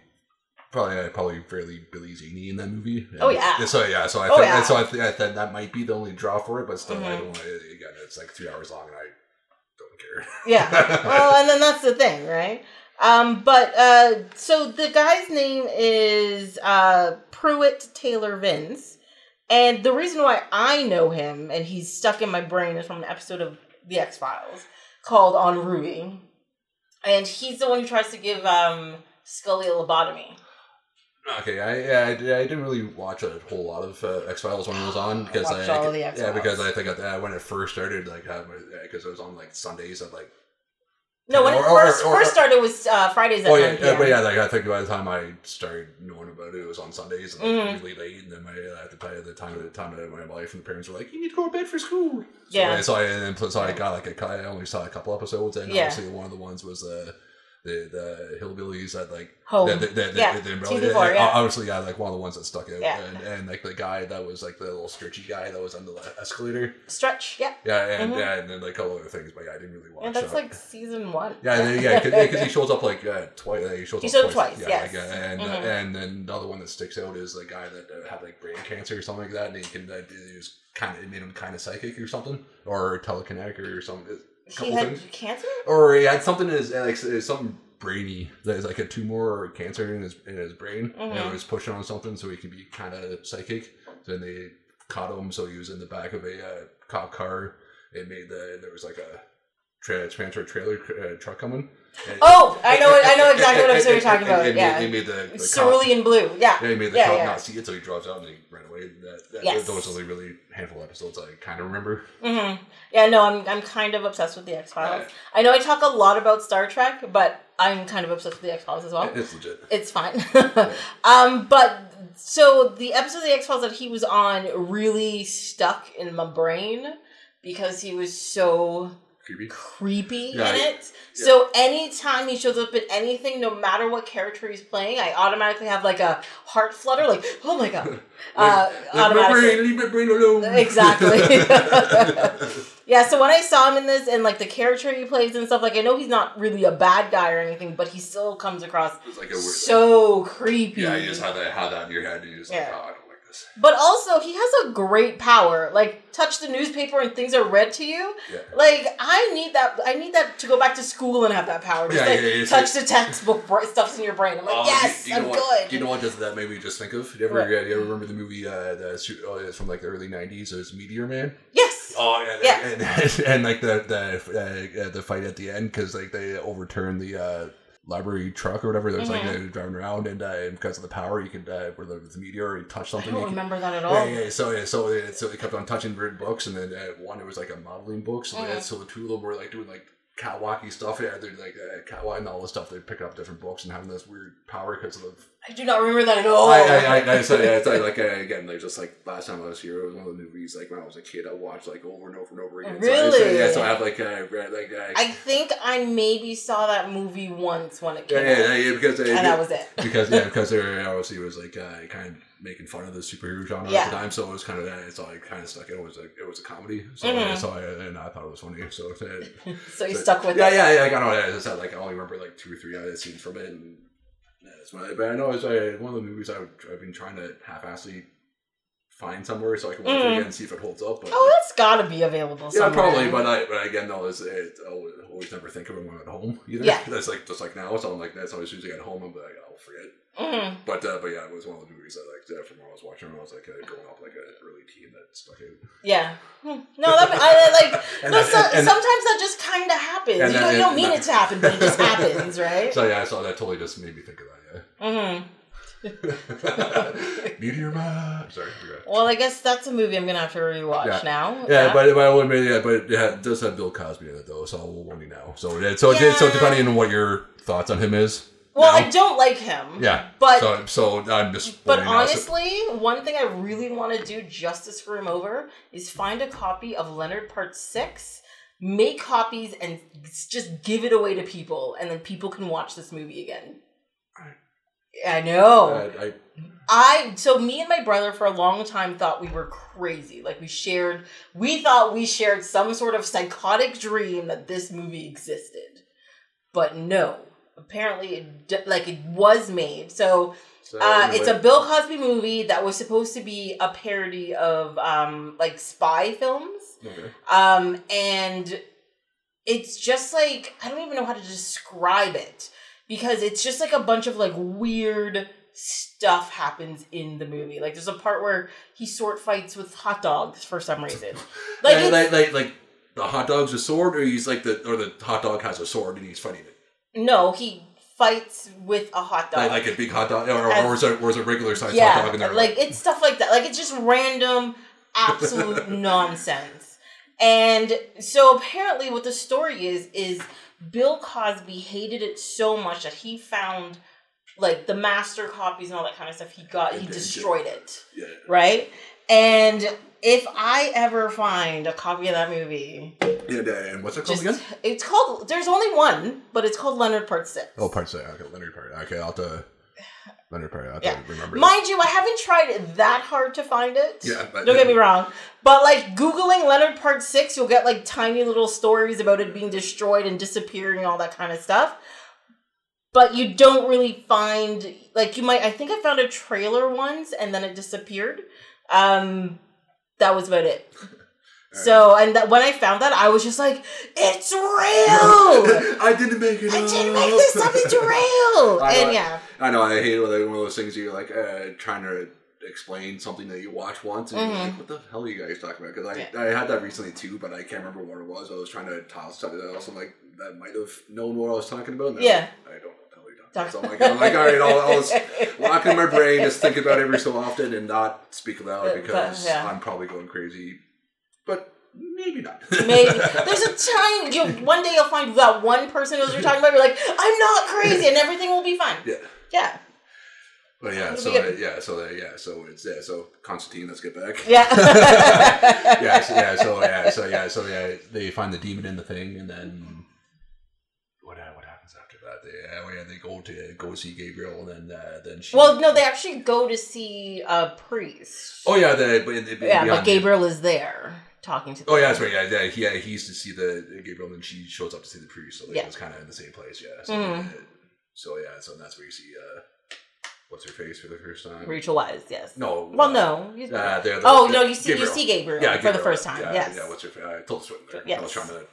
Probably, probably fairly Billy Zane-y in that movie. And oh yeah. So yeah, so I thought, oh, yeah. so I, th- I thought that might be the only draw for it, but still, mm-hmm. I don't. It, again, it's like three hours long, and I don't care. Yeah. Well, and then that's the thing, right? Um, but uh, so the guy's name is uh, Pruitt Taylor Vince, and the reason why I know him and he's stuck in my brain is from an episode of The X-Files called On Ruby, and he's the one who tries to give um, Scully a lobotomy. Okay, I, I I didn't really watch a whole lot of uh, X-Files when it was on because I, I, I all the X-Files. yeah because I think I, when it first started like because it was on like Sundays at like no when or, it first, or, or, first started was uh, Fridays at oh yeah uh, but yeah like I think by the time I started knowing about it it was on Sundays and like, mm-hmm. really late, and then my at the time at the time at the time of my life and the parents were like, you need to go to bed for school. So yeah. I saw it, and then so I got like a, I only saw a couple episodes, and yeah. obviously one of the ones was uh. The, the hillbillies that like home the, the, the, yeah. the, the, the, four, yeah. obviously yeah like one of the ones that stuck out yeah. and, and like the guy that was like the little stretchy guy that was on the escalator stretch yeah yeah and mm-hmm. yeah and then like a couple other things, but yeah, I didn't really watch. Yeah, that's so. Like season one yeah yeah because yeah, cause, yeah, cause he shows up like uh, twice he shows he up showed twice, twice yeah yes. like, uh, and mm-hmm. uh, and then the other one that sticks out is the guy that uh, had like brain cancer or something like that, and he can uh, he was kind of it made him kind of psychic or something or telekinetic or something. He had things. Cancer, or he had something in his like something brainy that is like a tumor or cancer in his in his brain, mm-hmm. and it was pushing on something, so he could be kind of psychic. Then they caught him, so he was in the back of a uh, cop car. It made the there was like a tra- transfer trailer uh, truck coming. And, oh, I know, and, I know exactly and, what episode you're talking and, about. And yeah, they made the, the cerulean blue. Yeah, yeah, he made the yeah, cop yeah. not see it, so he drives out and he ran away. That, that, yes. Those are the really handful of episodes I kind of remember. Mm-hmm. Yeah, no, I'm I'm kind of obsessed with the X-Files. Yeah. I know I talk a lot about Star Trek, but I'm kind of obsessed with the X-Files as well. It's legit. It's fine. yeah. Um, but so the episode of the X-Files that he was on really stuck in my brain because he was so creepy, creepy yeah, in I, it. Yeah. So anytime he shows up in anything, no matter what character he's playing, I automatically have like a heart flutter, like, oh my God. Uh, like, like my brain, leave my brain alone. Exactly. Yeah, so when I saw him in this and like the character he plays and stuff, like I know he's not really a bad guy or anything, but he still comes across like a weird, so like, creepy. Yeah, you just have that, have that in your head and you're just yeah. like, oh, I don't like this. But also, he has a great power. Like, touch the newspaper and things are read to you. Yeah. Like, I need that I need that to go back to school and have that power. Just yeah, like, yeah, yeah, touch yeah. the textbook, stuff's in your brain. I'm like, um, yes, do you, do you I'm good. What, do you know what does that made me just think of? Do you ever, right. uh, do you ever remember the movie uh, that's uh, from like the early nineties? It was Meteor Man? Yes. Oh and, yeah, and, and, and like the the uh, the fight at the end because like they overturned the uh, library truck or whatever. There's mm-hmm. like uh, driving around and uh, because of the power, you could uh, where the, the meteor you touch something. I don't you remember could, that at all. Yeah, yeah. So yeah, so they, so they kept on touching weird books, and then uh, one it was like a modeling book. So mm-hmm. they had, so the two of them were like doing like catwalky stuff. Yeah, they're like uh, catwalk and all this stuff. They pick up different books and having this weird power because of. The... I do not remember that at all. I, I, I, I so yeah, it's like I, again, like just like last time I was here, it was one of the movies like when I was a kid, I watched like over and over and over again. Really? So I, so, yeah, so I have like uh, like I, I think I maybe saw that movie once when it came yeah, out. Yeah, yeah, because uh, and yeah, that was it. Because yeah, because there obviously was like uh, kind of making fun of the superhero genre yeah. at the time, so it was kind of that. Uh, so I kind of stuck. It was a it was a comedy, so, mm-hmm. uh, so I, and I thought it was funny. So uh, so you so, stuck with yeah, it. Yeah, yeah, yeah. I got on it. I like I only remember like two or three other scenes from it. And, That's I, but I know it's uh, one of the movies I would, I've been trying to half-assedly find somewhere so I can watch mm. it again and see if it holds up. But, oh, it's got to be available somewhere. Yeah, probably, but, I, but again, though, it's, it, I'll always never think of it when I'm at home either. Yeah. That's like, just like now, so I'm like, that's always usually at home, I'm like, I'll forget. Mm-hmm. But uh, but yeah, it was one of the movies I liked uh, from when I was watching when I was like uh, growing up, like an early teen that stuck out. Yeah, no, that I, like no, that, so, and, and, sometimes that just kind of happens. You, that, don't, you don't mean that. It to happen, but it just happens, right? So yeah, I saw that totally just made me think of that. Yeah. Mm-hmm. Meteor Man. Sorry. Well, I guess that's a movie I'm gonna have to rewatch yeah. now. Yeah, yeah, but but yeah, but it does have Bill Cosby in it though, so we'll only now. So so yeah. so depending on what your thoughts on him is. Well, no. I don't like him. Yeah. But so, so I'm just. But honestly, it. One thing I really want to do just to screw him over is find a copy of Leonard Part Six, make copies, and just give it away to people, and then people can watch this movie again. I, I know. I, I, I so me and my brother for a long time thought we were crazy. Like we shared, we thought we shared some sort of psychotic dream that this movie existed, but no. Apparently, it, like it was made. So, so uh, anyway. It's a Bill Cosby movie that was supposed to be a parody of um, like spy films. Okay. Um, and it's just like, I don't even know how to describe it because it's just like a bunch of like weird stuff happens in the movie. Like there's a part where he sword fights with hot dogs for some reason. Like, like, like, like, like the hot dog's a sword or he's like the, or the hot dog has a sword and he's fighting it. No, he fights with a hot dog. Like, like a big hot dog? Or, or, or is it, or is it regular size yeah, hot dog in there? Like, it's stuff like that. Like, it's just random, absolute nonsense. And so apparently what the story is, is Bill Cosby hated it so much that he found, like, the master copies and all that kind of stuff. He got, he destroyed it. Yeah. Right? And if I ever find a copy of that movie... Yeah, and what's it called just, again? It's called... There's only one, but it's called Leonard Part Six. Oh, Part Six. Okay, Leonard Part. Okay, I'll have to... Leonard Part. I'll have yeah. to remember Mind that. You, I haven't tried it that hard to find it. Yeah. But, Don't yeah. get me wrong. But, like, Googling Leonard Part Six, you'll get, like, tiny little stories about it being destroyed and disappearing and all that kind of stuff. But you don't really find... Like, you might... I think I found a trailer once, and then it disappeared. Um... That was about it. So, and that, when I found that, I was just like, it's real! I didn't make it I up. didn't make this stuff, it's real! I and know, yeah. I know, I hate it when one of those things you're like, uh, trying to explain something that you watch once, and mm-hmm. you're like, what the hell are you guys talking about? Because I, yeah. I had that recently too, but I can't remember what it was. I was trying to toss something else, I'm like, that might have known what I was talking about. Yeah. Like, I don't know. So I'm like, I'm like, all right, I'll, I'll lock in my brain, just think about it every so often and not speak aloud because but, yeah. I'm probably going crazy. But maybe not. Maybe. There's a time, you one day you'll find that one person who knows what you're talking about, you're like, I'm not crazy, and everything will be fine. Yeah. Yeah. But yeah, so uh, yeah, so uh, yeah, so it's yeah, so Constantine, let's get back. Yeah. yeah, so, yeah, so yeah, so yeah, so yeah, they find the demon in the thing, and then what what happens after that? They uh, they go to go see Gabriel, and then uh, then she. Well, no, they actually go to see a priest. Oh yeah, they, they, they, yeah, but Gabriel the, is there talking to. The oh yeah, that's right. Yeah, yeah, he, yeah, he used to see the Gabriel, and she shows up to see the priest, so they yeah. was kind of in the same place. Yeah. So, mm. uh, so yeah, so that's where you see. Uh, What's her face for the first time? Rachel Weisz, yes. No. Well, no. You, uh, they're the, oh, they're, no, you see Gabriel. You see Gabriel, yeah, Gabriel for the first time, yeah, yes. Yeah, what's her face? I told you. Yes. I was trying to,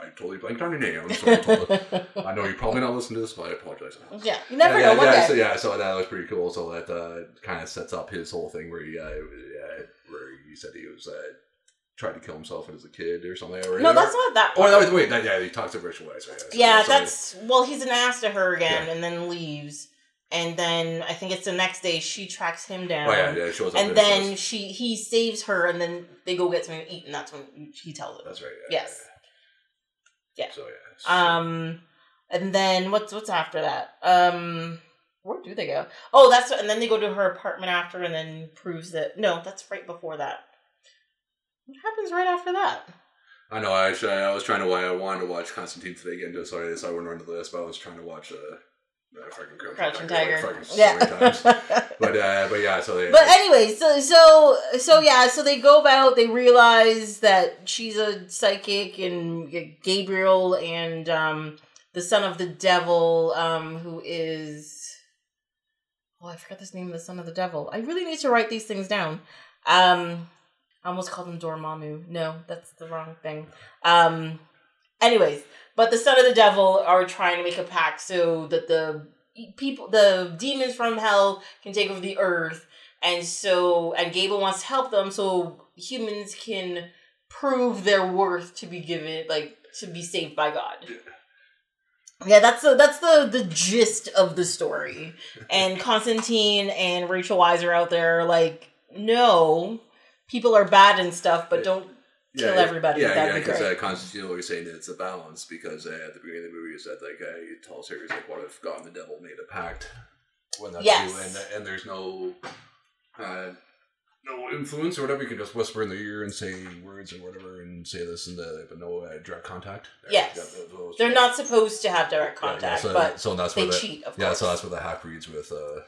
I totally blanked on your name. I'm sorry, I, told her, I know you probably not listening to this, but I apologize. Yeah, you never yeah, know. Yeah, one yeah, day. So, yeah, so that was pretty cool. So that uh, kind of sets up his whole thing where he, uh, uh, where he said he was... Uh, tried to kill himself as a kid or something. Or no, that's not that part. Oh, that was, wait, that, yeah, he talks to Rachel Weisz. Right? Yeah, so, that's... So, well, he's an ass to her again yeah. and then leaves. And then I think it's the next day she tracks him down. Oh yeah, yeah, it shows up. And then place. she he saves her, and then they go get something to eat, and that's when he tells her. That's right. Yeah, yes. Yeah. yeah. So yeah. So. Um, and then what's what's after that? Um, where do they go? Oh, that's and then they go to her apartment after, and then proves that no, that's right before that. What happens right after that? I know. I actually, I was trying to I wanted to watch Constantine today again. Sorry, this I wouldn't run to this, but I was trying to watch. Uh, Crouching Tiger, like so yeah. Times. But uh, but yeah, so they. But anyway, so so so yeah, so they go about. They realize that she's a psychic, and Gabriel and um, the son of the devil, um, who is. Oh, I forgot this name of the son of the devil. I really need to write these things down. Um, I almost called him Dormammu. No, that's the wrong thing. Um, anyways. But the son of the devil are trying to make a pact so that the people, the demons from hell can take over the earth. And so, and Gabriel wants to help them so humans can prove their worth to be given, like, to be saved by God. Yeah, yeah that's, the, that's the, the gist of the story. And Constantine and Rachel Weisz are out there like, no, people are bad and stuff, but don't. Kill yeah, everybody. Yeah, That'd yeah, because uh, Constantine always saying that it's a balance because uh, at the beginning of the movie, you said like uh, you tell series like, "What if God and the devil made a pact?" When that's yes. you, and, and there's no uh, no influence or whatever. You can just whisper in the ear and say words or whatever, and say this and that, but no uh, direct contact. Yes, uh, they're not supposed to have direct contact, yeah, yeah, so, but so that's they where the, cheat. Of yeah, course. So that's where the half breeds with uh,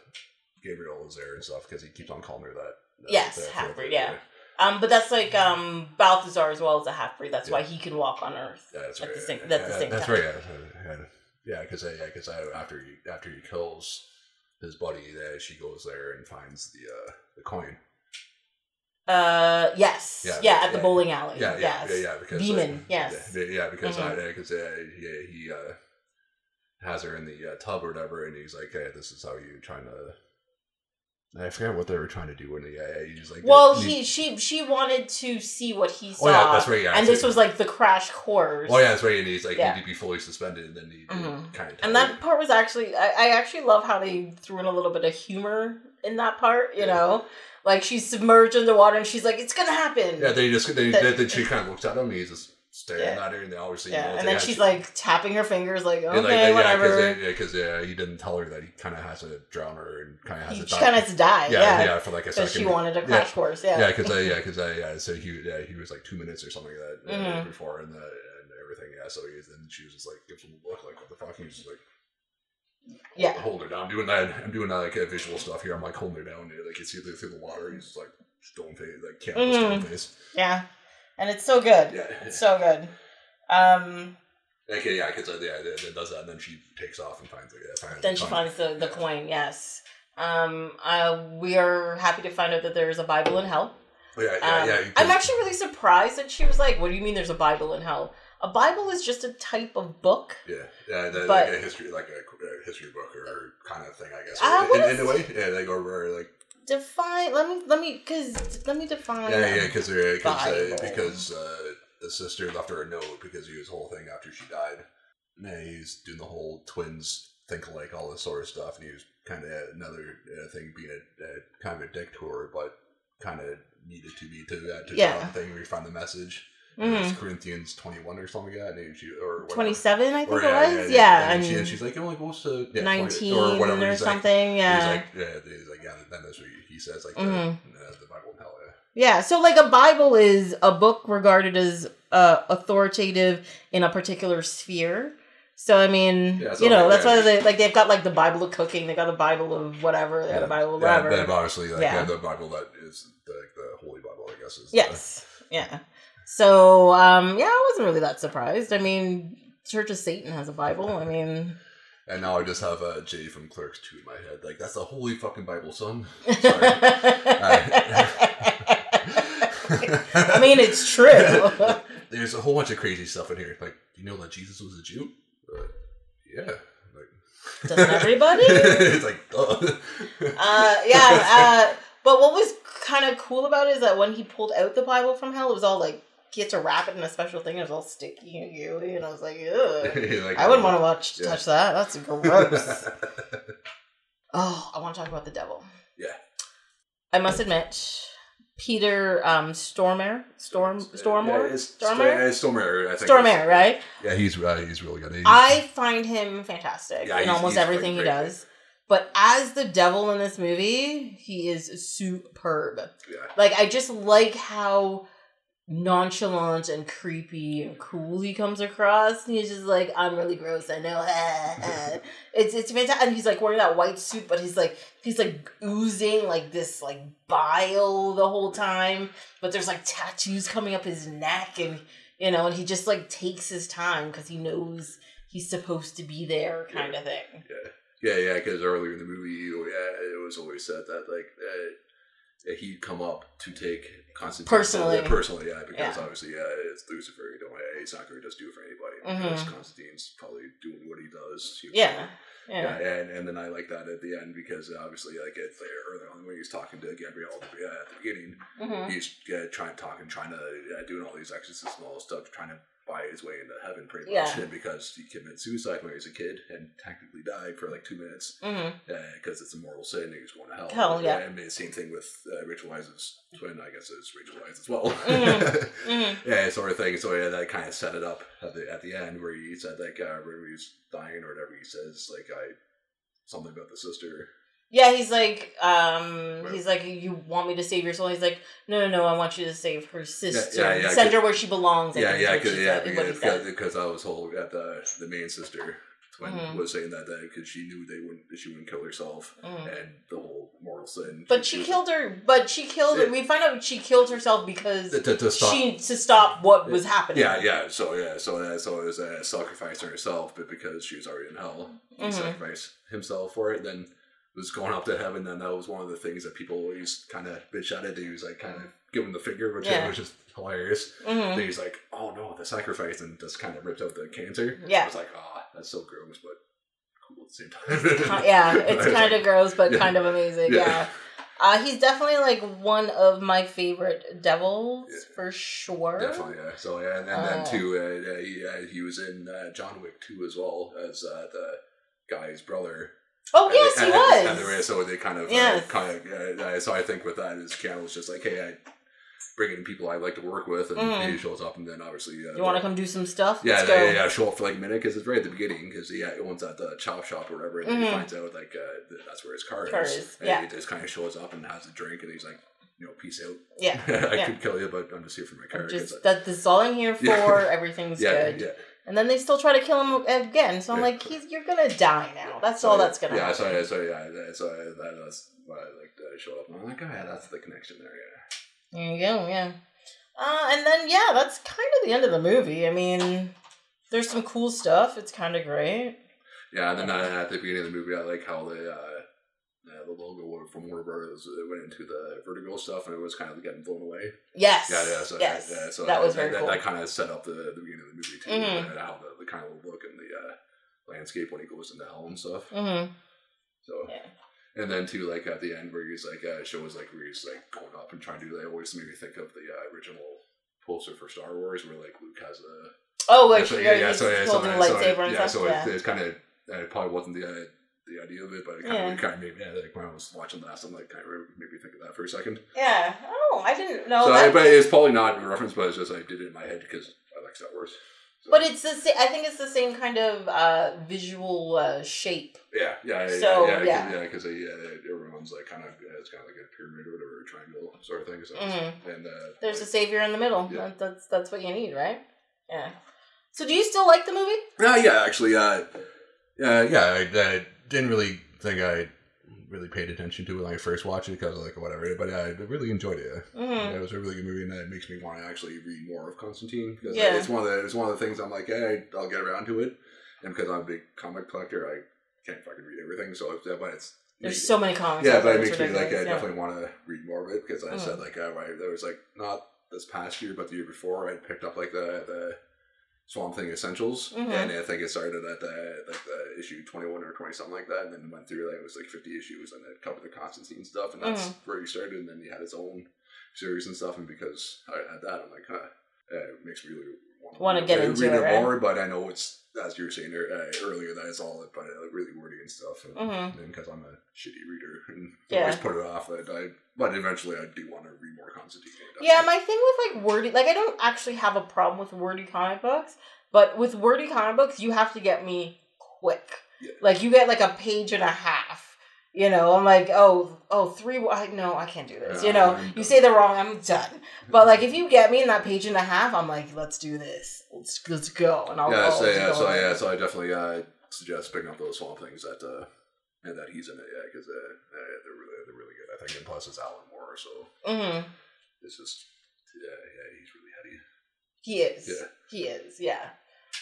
Gabriel is there and stuff because he keeps on calling her that. that yes, half breed. Yeah. Right? Um, but that's like um, Balthazar as well as a half-breed. That's yeah. why he can walk on Earth. Yeah, that's right. That's the same. That's, yeah, the same that's right. Yeah, because yeah, because yeah, after he, after he kills his buddy, uh, she goes there and finds the uh, the coin. Uh yes yeah, yeah at the yeah, bowling alley yeah yeah yes. yeah, yeah because Djimon uh, yes yeah, yeah because mm-hmm. I because uh, yeah, he uh, has her in the uh, tub or whatever, and he's like, hey, this is how you trying to. I forgot what they were trying to do when he, uh, he was like. Well, he, he she she wanted to see what he saw. Oh yeah, that's right. Yeah, and this was like the crash course. Oh yeah, that's right. And he's like, yeah. need to be fully suspended, and then he mm-hmm. kind of. And that it. part was actually, I, I actually love how they threw in a little bit of humor in that part. You yeah. know, like she's submerged in the water, and she's like, "It's gonna happen." Yeah, they just they that, then she kind of looks at him. And he's just staring yeah. at her, and they obviously. Yeah, and then she's to, like tapping her fingers, like okay, like, yeah, whatever. Because yeah, uh, he didn't tell her that he kind of has to drown her and kind of has he to. She kind of has to die. Yeah, yeah, yeah for like a second. She wanted a crash yeah. course. Yeah, yeah, because uh, yeah, because uh, yeah, so he yeah, he was like two minutes or something like that mm-hmm. uh, before and, the, and everything. Yeah, so he, then she was just like gives him a look like what the fuck. He was just like. Yeah. Hold her down. I'm doing that. I'm doing that like uh, visual stuff here. I'm like holding her down. Here. Like you see through, through the water. He's just like stone face, like camera mm-hmm. stone face. Yeah. And it's so good. Yeah. It's so good. Um, okay, yeah, because uh, yeah, it does that, and then she takes off and finds it. Yeah, finds then the she coin. finds the, the yeah. coin, yes. Um, uh, we are happy to find out that there is a Bible in hell. Oh, yeah, yeah, um, yeah. I'm actually really surprised that she was like, what do you mean there's a Bible in hell? A Bible is just a type of book. Yeah, yeah, but, like a history, like a history book or kind of thing, I guess. I in, in a way, yeah, like over like. Define. Let me. Let me. Cause let me define. Yeah, yeah. Because uh, uh, because uh, the sister left her a note because he was the whole thing after she died. And he's doing the whole twins think alike, all this sort of stuff, and he was kind of another uh, thing being a, a kind of a dick to her, but kind of needed to be to that uh, to yeah. thing where you find the message. Mm-hmm. It's Corinthians twenty-one or something like that. And she, or twenty-seven, I think or, yeah, it was. Yeah, yeah, yeah. And, and, she, and she's like, I'm like, what's the... Yeah, nineteen twenty, or, whatever. Or something, like, yeah. He's like, yeah, he's like, yeah, then that's what he says, like, mm-hmm. the, uh, the Bible in hell, yeah. Yeah, so like a Bible is a book regarded as uh, authoritative in a particular sphere. So, I mean, yeah, you know, like, that's yeah, why they, like, they've got, like, the Bible of cooking. They got the Bible of whatever. They got yeah, the Bible of whatever. And then, obviously, like, yeah. they have the Bible that is, the, like, the Holy Bible, I guess. Is yes. The... Yeah. So, um, yeah, I wasn't really that surprised. I mean, Church of Satan has a Bible. I mean... And now I just have uh, Jay from Clerks two in my head. Like, that's the holy fucking Bible, son. Sorry. I mean, it's true. There's a whole bunch of crazy stuff in here. Like, you know that Jesus was a Jew? Uh, yeah. Like, doesn't everybody? It's like, duh. Uh, yeah. Uh, but what was kind of cool about it is that when he pulled out the Bible from hell, it was all like, he had to wrap it in a special thing. It was all sticky and gooey. And I was like, ugh. Like, I wouldn't want to watch, yeah. touch that. That's gross. Oh, I want to talk about the devil. Yeah. I must admit... Peter um, Stormare, Storm, Stormare, yeah, it's, Stormare, it's Stormare, I think Stormare, right? Yeah, he's uh, he's really good. He's, I find him fantastic yeah, in almost everything he does. Great. But as the devil in this movie, he is superb. Yeah. Like I just like how nonchalant and creepy and cool he comes across. He's just like, I'm really gross, I know. it's it's fantastic. And he's like wearing that white suit, but he's like he's like oozing like this like bile the whole time, but there's like tattoos coming up his neck, and you know, and he just like takes his time because he knows he's supposed to be there, kind yeah. of thing. Yeah, yeah, yeah. Because earlier in the movie, yeah, it was always said that like uh, that he'd come up to take Constantine personally, yeah, personally, yeah, because yeah. obviously, yeah, it's Lucifer. You don't, yeah, he's not going to just do it for anybody. Mm-hmm. Because Constantine's probably doing what he does. You know? Yeah. Yeah, yeah, and, and then I like that at the end because obviously, like it's there earlier on when he's talking to Gabrielle yeah, at the beginning, mm-hmm. he's yeah, trying to talk and trying to yeah, doing all these exorcisms and all this stuff, trying to buy his way into heaven pretty much, yeah. because he committed suicide when he was a kid and technically died for like two minutes because mm-hmm. uh, it's a mortal sin and he was going to hell. Hell, yeah. yeah. And the same thing with uh, Rachel Weisz's twin, I guess, is Rachel Weisz as well. Mm-hmm. mm-hmm. Yeah, sort of thing. So yeah, that kind of set it up at the at the end where he said like uh, where he was dying or whatever he says like I something about the sister. Yeah, he's like, um, he's like, you want me to save your soul? He's like, no, no, no, I want you to save her sister. Yeah, yeah, yeah, send her where she belongs. Yeah, yeah, yeah, because because I was told that the the main sister twin mm-hmm. was saying that because she knew they wouldn't, she wouldn't kill herself, mm-hmm. and the whole moral sin. But she, she killed her. But she killed. Yeah. We find out she killed herself because to, to, to stop, she to stop what was happening. Yeah, yeah. So yeah, so uh, so it was a sacrifice to herself, but because she was already in hell, he mm-hmm. sacrificed himself for it. Then. Was going up to heaven, and that was one of the things that people always kind of bitch at it. He was like, kind of giving the finger, which yeah. was just hilarious. Mm-hmm. Then he's like, "Oh no, the sacrifice," and just kind of ripped out the cancer. Yeah, I was like, "Ah, oh, that's so gross, but cool at the same time." Yeah, it's kind of like, gross, but yeah. kind of amazing. Yeah, yeah. Uh, he's definitely like one of my favorite devils yeah. for sure. Definitely, yeah. So yeah, and, and uh, then too, uh, he uh, he was in uh, John Wick two as well as uh, the guy's brother. Oh, and yes, they, he and, was. And they, so they kind of, yes. uh, kind of uh, so I think with that is Keanu was just like, hey, I bring in people I like to work with, and mm. he shows up, and then obviously... Uh, you want to come do some stuff? Yeah, Let's yeah, go. yeah, yeah, show up for like a minute, because it's right at the beginning, because he owns at the chop shop or whatever, and mm-hmm. he finds out like uh, that that's where his car is. Car is. And yeah. he just kind of shows up and has a drink, and he's like, you know, peace out. Yeah. I yeah. could kill you, but I'm just here for my car. Just, that, this is all I'm here for, yeah. everything's yeah, good. Yeah, yeah. And then they still try to kill him again. So I'm yeah. like, he's you're gonna die now. That's so, all that's gonna yeah, happen. Yeah, so yeah, so yeah, so that, that's why I like to show up. And I'm like, oh yeah, that's the connection there. Yeah. There you go. Yeah. Uh, and then yeah, that's kind of the end of the movie. I mean, there's some cool stuff. It's kind of great. Yeah, and then uh, at the beginning of the movie, I like how the uh, the logo from Warner Brothers went into the Vertigo stuff, and it was kind of getting blown away. Yes. Yeah, yeah. So, yes. Yeah, so that was very that, cool. That kind of set up the, the beginning of the movie too, mm-hmm. and how the, the kind of look and the uh, landscape when he goes into hell and stuff. Mm-hmm. So, yeah. And then too, like at the end where he's like, uh, shows like where he's like going up and trying to do. They like, always made me think of the uh, original poster for Star Wars, where like Luke has a oh, like yeah, so, yeah, yeah, so, yeah, so, yeah, so, yeah, so it's, it's kind of it probably wasn't the. Uh, the idea of it, but it kind, yeah. of, it kind of made me, like, when I was watching last, I'm like, kind of made me think of that for a second. Yeah. Oh, I didn't know so that. I, but it's probably not a reference, but it's just I did it in my head because I like Star Wars. So. But it's the same, I think it's the same kind of uh, visual uh, shape. Yeah, yeah, yeah. So, yeah, because yeah. yeah, yeah, yeah, everyone's like kind of, it's kind of like a pyramid or whatever, a triangle sort of thing. So mm-hmm. and, uh, There's like, a savior in the middle. Yeah. That, that's that's what you need, right? Yeah. So do you still like the movie? Uh, yeah, actually, uh, uh, yeah, I, I didn't really think I really paid attention to it when I first watched it because I was like, whatever, but I really enjoyed it. Mm-hmm. Yeah, it was a really good movie, and it makes me want to actually read more of Constantine because yeah. it's one of the it's one of the things I'm like, hey, I'll get around to it, and because I'm a big comic collector, I can't fucking read everything, so it's, but it's there's it, so many comics. Yeah, but it makes me like I yeah. definitely want to read more of it because I mm-hmm. said like uh, I there was like not this past year, but the year before, I picked up like the the. Swamp Thing Essentials, mm-hmm. and I think it started at the, like the issue twenty-one or twenty something like that, and then it went through like it was like fifty issues and a couple of the Constantine stuff, and that's mm-hmm. where he started. And then he had his own series and stuff, and because I had that, I'm like, huh, it makes me really want, want to get into read it, right? more. But I know it's as you were saying earlier that it's all but really wordy and stuff, and mm-hmm. because I'm a shitty reader and yeah. always put it off, that I but eventually I do want to read more Constantine. Yeah, my thing with like wordy, like I don't actually have a problem with wordy comic books, but with wordy comic books, you have to get me quick. Yeah. Like you get like a page and a half. You know, I'm like, oh, oh, three. I, no, I can't do this. Yeah, you know, I'm you done. Say the wrong, I'm done. But like, if you get me in that page and a half, I'm like, let's do this. Let's let's go. And I'll yeah, go. So, yeah, so yeah, so I definitely uh, suggest picking up those Swamp Things that uh, and that he's in it, yeah, because uh, they're really they're really good. I think, and plus it's Alan Moore, so mm-hmm. it's just yeah, yeah, he's really heady. He is. Yeah. He is. Yeah.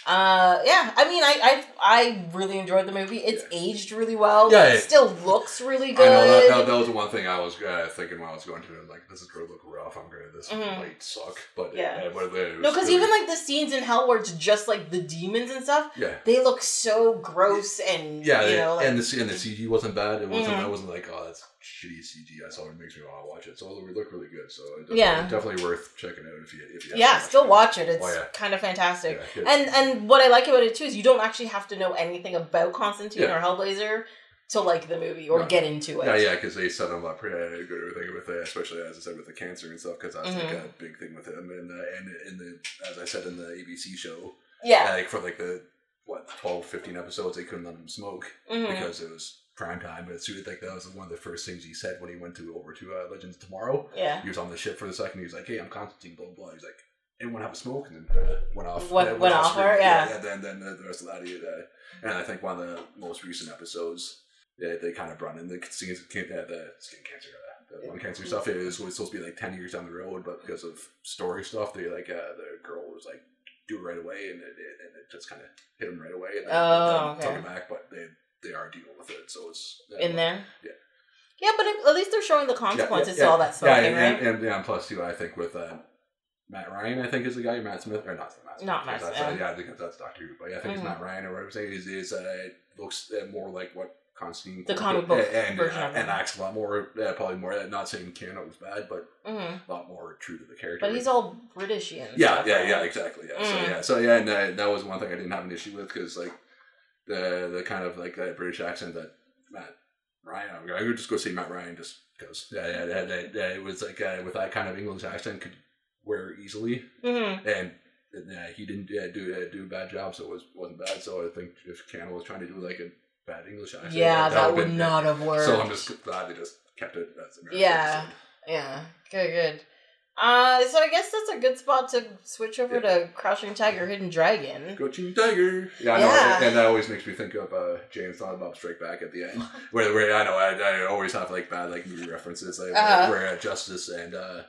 Uh, yeah, I mean, I I I really enjoyed the movie. It's yeah. aged really well. Yeah, it still looks really good. I know, that, that, that was the one thing I was uh, thinking when I was going to it. Like, this is going to look rough. I'm going to, this mm-hmm. might suck. But yeah. it, it, it, it no, because even like the scenes in Hell where it's just like the demons and stuff, yeah. they look so gross and, yeah, you know. Like, and, the, and the C G wasn't bad. It wasn't, mm-hmm. I wasn't like, oh, that's shitty C G. I saw it makes me want to watch it. So it looked really good. So it definitely, yeah. definitely worth checking out if you if you yeah, watch still it. watch it. It's oh, yeah. kind of fantastic. Yeah, and and what I like about it too is you don't actually have to know anything about Constantine yeah. or Hellblazer to like the movie or no. get into it. Yeah, yeah, because they set him up pretty uh, good. Everything with uh, especially as I said with the cancer and stuff, because that's mm-hmm. like a big thing with him. And uh, and in the as I said in the A B C show, yeah, uh, like for like the what twelve, fifteen episodes, they couldn't let him smoke mm-hmm. because it was prime time, but it suited like that was one of the first things he said when he went to over to uh, Legends of Tomorrow. Yeah, he was on the ship for the second. He was like, "Hey, I'm Constantine." Blah blah. He's like, "Anyone have a smoke?" And then uh, went off. What, went, went off her, yeah. yeah. Then then the rest of that. He, uh, and I think one of the most recent episodes, yeah, they kind of brought in the skin, uh, the skin cancer, uh, the lung cancer stuff. It was, it was supposed to be like ten years down the road, but because of story stuff, they like uh, the girl was like, "Do it right away," and it, it and it just kind of hit him right away. And then, oh, then okay. took him back, but they. They are dealing with it, so it's uh, in there. Yeah, yeah, but at least they're showing the consequences yeah, yeah, yeah. to all that smoking, yeah, and, right? And, and, and plus, too, I think with uh, Matt Ryan, I think is the guy, Matt Smith, or not Matt Smith, not Matt Smith. Uh, yeah, I think that's Doctor Who, but yeah, I think mm-hmm. it's Matt Ryan or whatever. Saying is, is uh, looks uh, more like what Constantine, the comic book and, version, and, and acts a lot more, uh, probably more. Uh, not saying Keanu was bad, but mm-hmm. a lot more true to the character. But he's all Britishian. Yeah, yeah, right? yeah, exactly. Yeah, mm. so yeah, so yeah, and uh, that was one thing I didn't have an issue with because like. The the kind of like that British accent that Matt Ryan, I'm going to just go say Matt Ryan just goes. Yeah, yeah, yeah, yeah, yeah. It was like uh, with that kind of English accent could wear easily, mm-hmm. and, and uh, he didn't uh, do uh, do a bad job, so it was wasn't bad. So I think if Keanu was trying to do like a bad English accent, yeah, that, that, that would been, not have worked. So I'm just glad they just kept it as American. Yeah, accent. yeah, good, good. Uh, so I guess that's a good spot to switch over yeah. to Crouching Tiger, Hidden Dragon. Crouching Tiger! Yeah, I know, yeah. and that always makes me think of uh, James Bond about Strike Back at the end. where, where I know, I, I always have, like, bad, like, movie references, like, uh-huh. where uh, Justice and uh,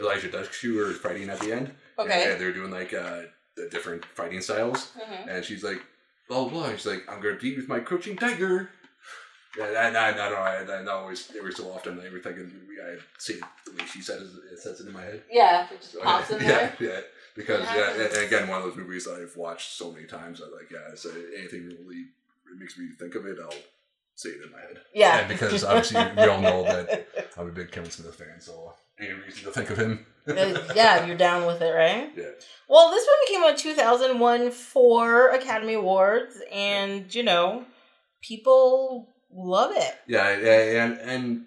Elijah Dushku are fighting at the end. Okay. And, and they're doing, like, uh, the different fighting styles, mm-hmm. and she's like, blah, blah, she's like, I'm gonna beat with my Crouching Tiger! Yeah, I, I, I don't know. I, I know always, every so often, I were thinking, I see it the way she said it, it sets it in my head. Yeah, it just so, pops yeah, in there. Yeah, yeah. Because, yeah, yeah and again, one of those movies that I've watched so many times, I like, yeah, so anything really makes me think of it, I'll say it in my head. Yeah. yeah because obviously, we all know that I'm a big Kevin Smith fan, so any reason to think of him. yeah, you're down with it, right? Yeah. Well, this one came out in two thousand one for Academy Awards, and, yeah. you know. people love it. Yeah, yeah, and and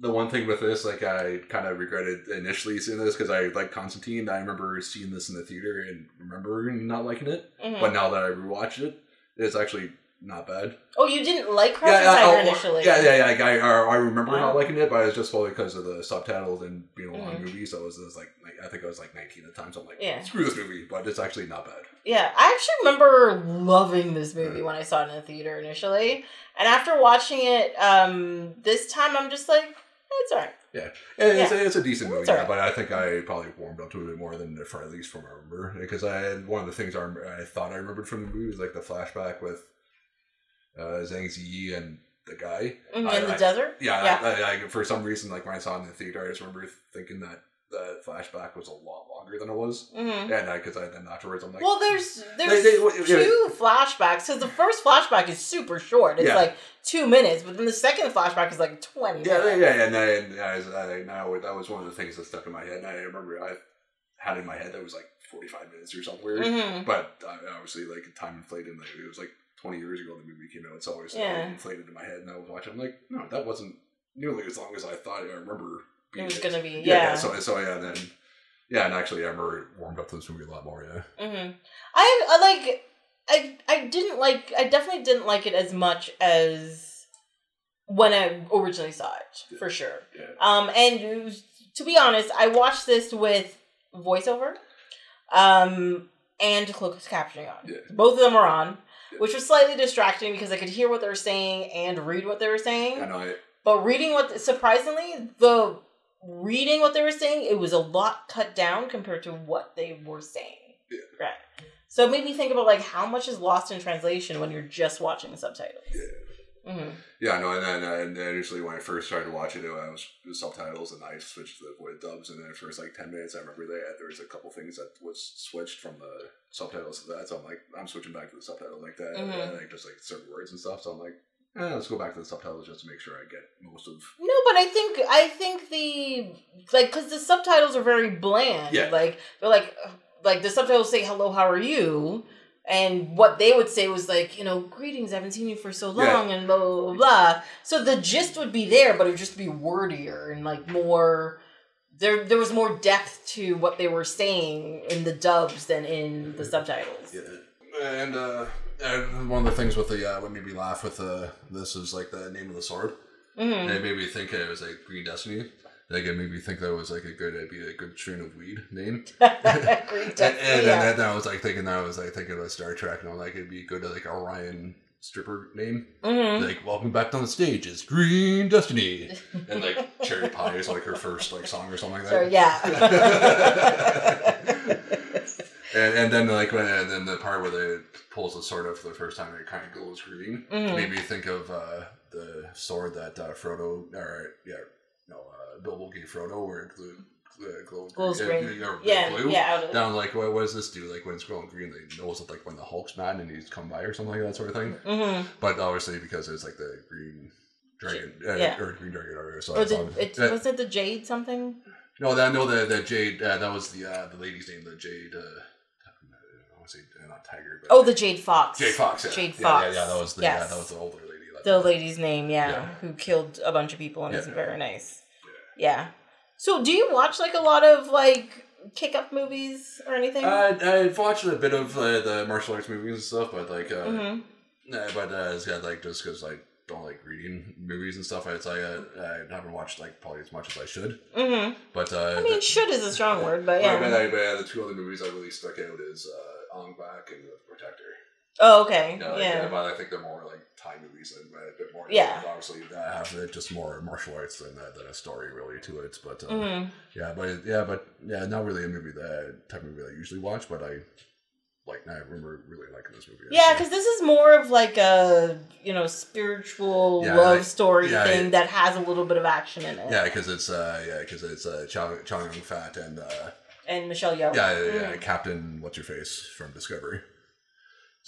the one thing with this, like, I kind of regretted initially seeing this because I like Constantine. I remember seeing this in the theater and remember not liking it, mm-hmm. but now that I rewatched it, it's actually not bad. Oh, you didn't like Crouching yeah, Tiger oh, initially? Yeah, yeah, yeah. Like, I, I remember wow. not liking it, but it was just probably because of the subtitles and being a long mm-hmm. movie. So it was, it was like, like, I think I was like nineteen at the time, so I'm like, yeah. screw this movie, but it's actually not bad. Yeah, I actually remember loving this movie right. when I saw it in the theater initially. And after watching it um, this time, I'm just like, it's all right. Yeah, and yeah. It's, it's a decent movie, yeah, right. but I think I probably warmed up to it a bit more than if, at least from I remember. Because I one of the things I, I thought I remembered from the movie was like the flashback with Uh, Zhang Ziyi and the guy in I, the I, desert. Yeah, yeah. I, I, for some reason, like when I saw it in the theater, I just remember thinking that the flashback was a lot longer than it was, mm-hmm. and because I, I then afterwards I'm like, well, there's there's they, they, two yeah. flashbacks because the first flashback is super short. It's yeah. like two minutes, but then the second flashback is like twenty. Yeah, minutes. yeah, yeah. And, I, and I, I, now that was one of the things that stuck in my head. And I remember I had in my head that was like forty-five minutes or something weird, mm-hmm. but uh, obviously like time inflated. Like it was like twenty years ago the movie came out, it's always yeah. like, inflated in my head, and I was watching, I'm like, no, that wasn't nearly as long as I thought I remember being it was going to be, yeah. yeah, yeah. So, so yeah, then, yeah, and actually I remember it warmed up to this movie a lot more, yeah. Mm-hmm. I, I, like, I, I didn't like, I definitely didn't like it as much as when I originally saw it, yeah. for sure. Yeah. Um, and to be honest, I watched this with voiceover, um, and closed captioning on. Yeah. Both of them are on. Which was slightly distracting because I could hear what they were saying and read what they were saying. I know it. But reading what, surprisingly, the reading what they were saying, it was a lot cut down compared to what they were saying. Yeah. Right. So it made me think about, like, how much is lost in translation when you're just watching the subtitles. Yeah. Mm-hmm. Yeah, I know. And then and initially when I first started watching it, I was the subtitles and I switched to the voice dubs. And then the first, like, ten minutes, I remember that there was a couple things that was switched from the subtitles to that, so I'm like, I'm switching back to the subtitles like that, mm-hmm. and like just like certain words and stuff. So I'm like, eh, let's go back to the subtitles just to make sure I get most of. No, but I think I think the like because the subtitles are very bland. Yeah. Like they're like like the subtitles say hello, how are you, and what they would say was like, you know, greetings, I haven't seen you for so long, yeah. and blah, blah blah blah. So the gist would be there, but it would just be wordier and like more. There there was more depth to what they were saying in the dubs than in the subtitles. Yeah. And, uh, and one of the things with the, uh, what made me laugh with uh, this is like the name of the sword. Mm-hmm. And it made me think it was like Green Destiny. Like it made me think that was like a good, it'd be a good strain of weed name. Green Destiny, and, and, yeah. and I was like thinking, I was like thinking about Star Trek and I'm like, it'd be good like Orion stripper name, mm-hmm. like welcome back on the stage is Green Destiny, and like Cherry Pie is like her first like song or something like that. Sure, yeah. and and then like when and then the part where it pulls the sword out for the first time, it kind of glows green. Mm-hmm. Made me think of uh, the sword that uh, Frodo or yeah no uh, Bilbo gave Frodo where it glued. Uh, glow glow green. Uh, yeah, blue. yeah. Now I'm like, well, what does this do? Like when it's glowing green, they know it's like when the Hulk's mad and he's come by or something like that sort of thing. Mm-hmm. But obviously because it's like the Green Dragon, uh, yeah. or Green Dragon or so. Oh, did, it, uh, was it the Jade something? No, I know the the Jade. Uh, that was the uh, the lady's name, the Jade. Uh, I don't want to say not Tiger, but oh, the Jade Fox. Jade Fox. Yeah. Jade Fox. Yeah, yeah, yeah, that was the yes. yeah, that was the older lady. The lady's name, yeah, yeah, who killed a bunch of people and yeah. it's very nice. Yeah. yeah. So, do you watch, like, a lot of, like, kick-up movies or anything? Uh, I've watched a bit of uh, the martial arts movies and stuff, but, like, uh, mm-hmm. but uh, it's got, like, just because I like, don't like reading movies and stuff, it's like, uh, I haven't watched, like, probably as much as I should. Mm-hmm. But, uh... I mean, the, should is a strong word, but, yeah. But, but, but the two other movies that really stuck out is uh, Ong Bak and The Protector. Oh, okay. You know, like, yeah. But I think they're more, like, Thai movies and a bit more. Yeah. Obviously, I have it just more martial arts than that, than a story really to it. But um, mm-hmm. yeah, but yeah, but yeah, not really a movie that type of movie that I usually watch. But I like. I remember really liking this movie. Yeah, because this is more of like a you know spiritual yeah, love story yeah, thing it, that has a little bit of action in it. Yeah, because it's uh, yeah, because it's uh, Chow Chow Yun Fat and uh, and Michelle Yeoh. Yeah, yeah, mm-hmm. Captain What's Your Face from Discovery.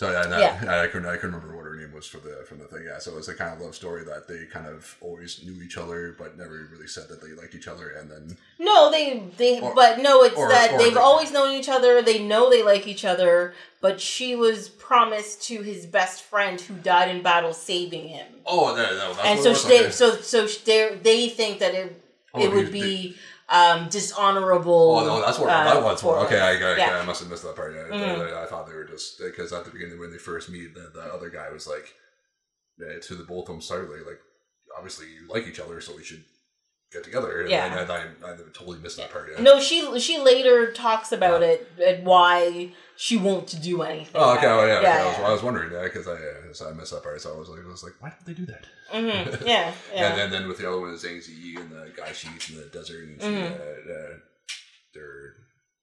So I, I, yeah. I, I couldn't I couldn't remember what her name was for the from the thing. Yeah, so it was the kind of love story that they kind of always knew each other, but never really said that they liked each other. And then no, they they or, but no, it's or, that or they've they, always known each other. They know they like each other, but she was promised to his best friend who died in battle, saving him. Oh, that, that, that's and what so it was, they, okay. so so they they think that it oh, it would be. They, Um, dishonorable. Oh no, that's what uh, that one's for. Okay, I, I, yeah. I must have missed that part. Yeah, mm-hmm. I, I thought they were just because at the beginning when they first meet, the, the other guy was like uh, to the both of them startly like, obviously you like each other, so we should get together. And yeah, I, I, I totally missed that part. Yeah. No, she she later talks about yeah. it and why she won't do anything. Oh, okay, well, yeah, yeah, yeah. I, was, I was wondering that yeah, because I so I missed that part. So I was like, I was like, why don't they do that? Mm-hmm. Yeah, yeah. And then, then with the other one, Zhang Ziyi and the guy she eats in the desert, and she, mm-hmm. uh, uh, they're,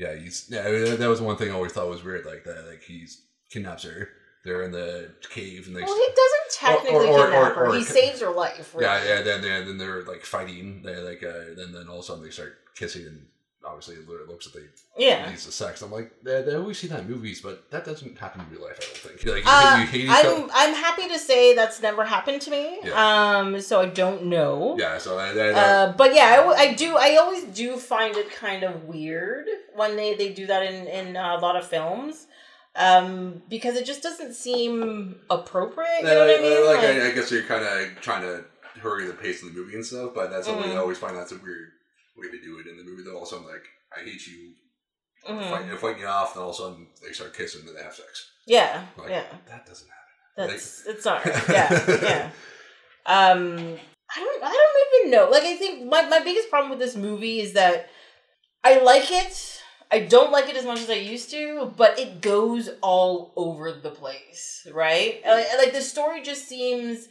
yeah, he's, yeah. I mean, that was one thing I always thought was weird, like that, like he's kidnaps her. They're in the cave, and they. Well, he doesn't technically or, or, or, kidnap her. Or, or, he or, saves her life. Really. Yeah, yeah. Then, then, then they're like fighting. They like, uh, then, then all of a sudden they start kissing, and obviously it looks that they yeah needs the sex. I'm like, they, they always see that in movies, but that doesn't happen in real life. I don't think. Like, uh, you hate each I'm, other. I'm happy to say that's never happened to me. Yeah. Um, so I don't know. Yeah. So I. I, I uh, but yeah, I, I do. I always do find it kind of weird when they, they do that in in a lot of films. Um, because it just doesn't seem appropriate, you know what I mean? Like, like I, I guess you're kind of trying to hurry the pace of the movie and stuff, but that's mm-hmm. something I always find that's a weird way to do it in the movie. Though all of a sudden, like, I hate you, mm-hmm. fighting, fighting you off, and all of a sudden they start kissing and they have sex. Yeah, like, yeah. That doesn't happen. That's, like, it's not right. Yeah, yeah. Um, I don't, I don't even know. Like, I think my, my biggest problem with this movie is that I like it. I don't like it as much as I used to, but it goes all over the place, right? Like, like the story just seems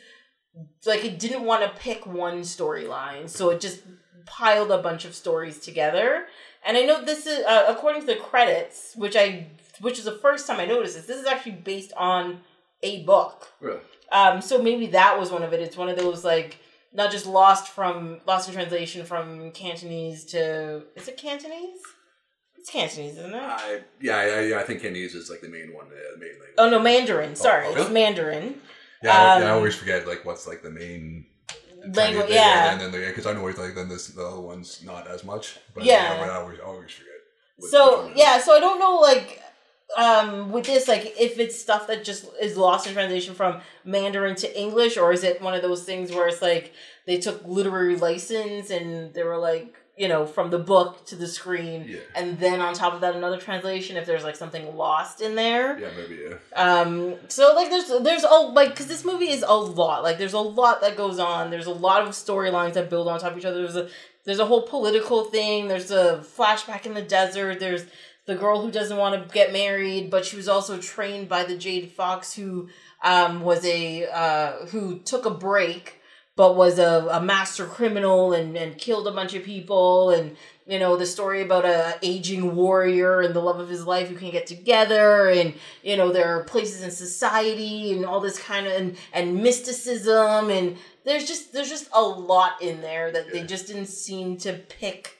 like it didn't want to pick one storyline, so it just piled a bunch of stories together. And I know this is, uh, according to the credits, which I, which is the first time I noticed this, this is actually based on a book. Really? Um, so maybe that was one of it. It's one of those, like, not just lost from, lost in translation from Cantonese to, is it Cantonese? It's Cantonese, isn't it? I, yeah, yeah, I think Cantonese is like the main one, the main language. Oh no, Mandarin. Sorry, oh, really? It's Mandarin. Yeah, um, yeah, I always forget like what's like the main language. Yeah, and then because I know always like then this the other one's not as much. But yeah, yeah but I always always forget. Which, so which yeah, so I don't know like um, with this like if it's stuff that just is lost in translation from Mandarin to English, or is it one of those things where it's like they took literary license and they were like, you know, from the book to the screen, yeah. And then on top of that, another translation. If there's like something lost in there, yeah, maybe yeah. Um, so like, there's there's all like because this movie is a lot. Like, there's a lot that goes on. There's a lot of storylines that build on top of each other. There's a there's a whole political thing. There's a flashback in the desert. There's the girl who doesn't want to get married, but she was also trained by the Jade Fox, who um was a uh who took a break. But was a, a master criminal and, and killed a bunch of people. And, you know, the story about a aging warrior and the love of his life who can't get together. And, you know, there are places in society and all this kind of, and, and mysticism. And there's just, there's just a lot in there that they just didn't seem to pick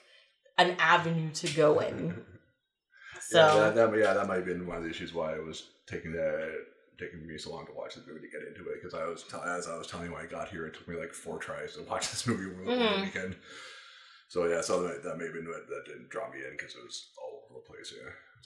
an avenue to go in. So yeah, that, that, yeah, that might have been one of the issues why I was taking that. Taking me so long to watch this movie to get into it because I was t- as I was telling you when I got here, it took me like four tries to watch this movie over mm-hmm. the weekend. So yeah, so that, that maybe that didn't draw me in because it was all over the place.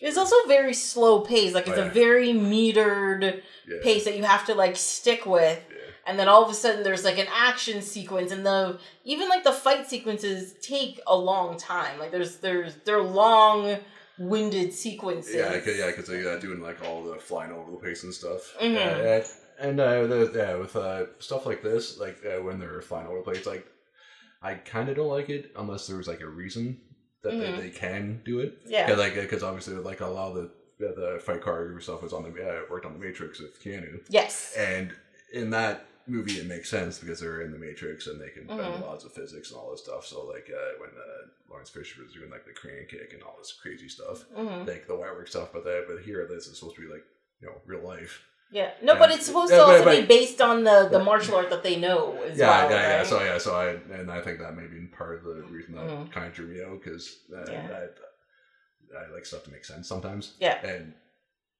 Yeah, it's also very slow pace. Like it's oh, yeah. a very metered yeah. pace that you have to like stick with, yeah. and then all of a sudden there's like an action sequence, and the even like the fight sequences take a long time. Like there's there's they're long. Winded sequences. Yeah, yeah, because they uh, doing like all the flying over the place and stuff. Mm-hmm. Uh, and uh, the, yeah, with uh, stuff like this, like uh, when they're flying over the place, like I kind of don't like it unless there was like a reason that mm-hmm. they, they can do it. Yeah, like because obviously like a lot of the the fight choreography stuff was on the uh, worked on the Matrix with Keanu. Yes, and in that movie it makes sense because they're in the Matrix and they can bend mm-hmm. laws of physics and all this stuff. So like uh, when uh, Lawrence Fisher was doing like the crane kick and all this crazy stuff, mm-hmm. like the wire work stuff, but that but here this is supposed to be like, you know, real life. Yeah, no, and, but it's supposed yeah, to also but, but, be based on the, the but, martial art that they know as yeah, well. Yeah, yeah, right? yeah. So yeah, so I and I think that may be part of the reason that mm-hmm. kind of drew me out because uh, yeah. I, I like stuff to make sense sometimes. Yeah, and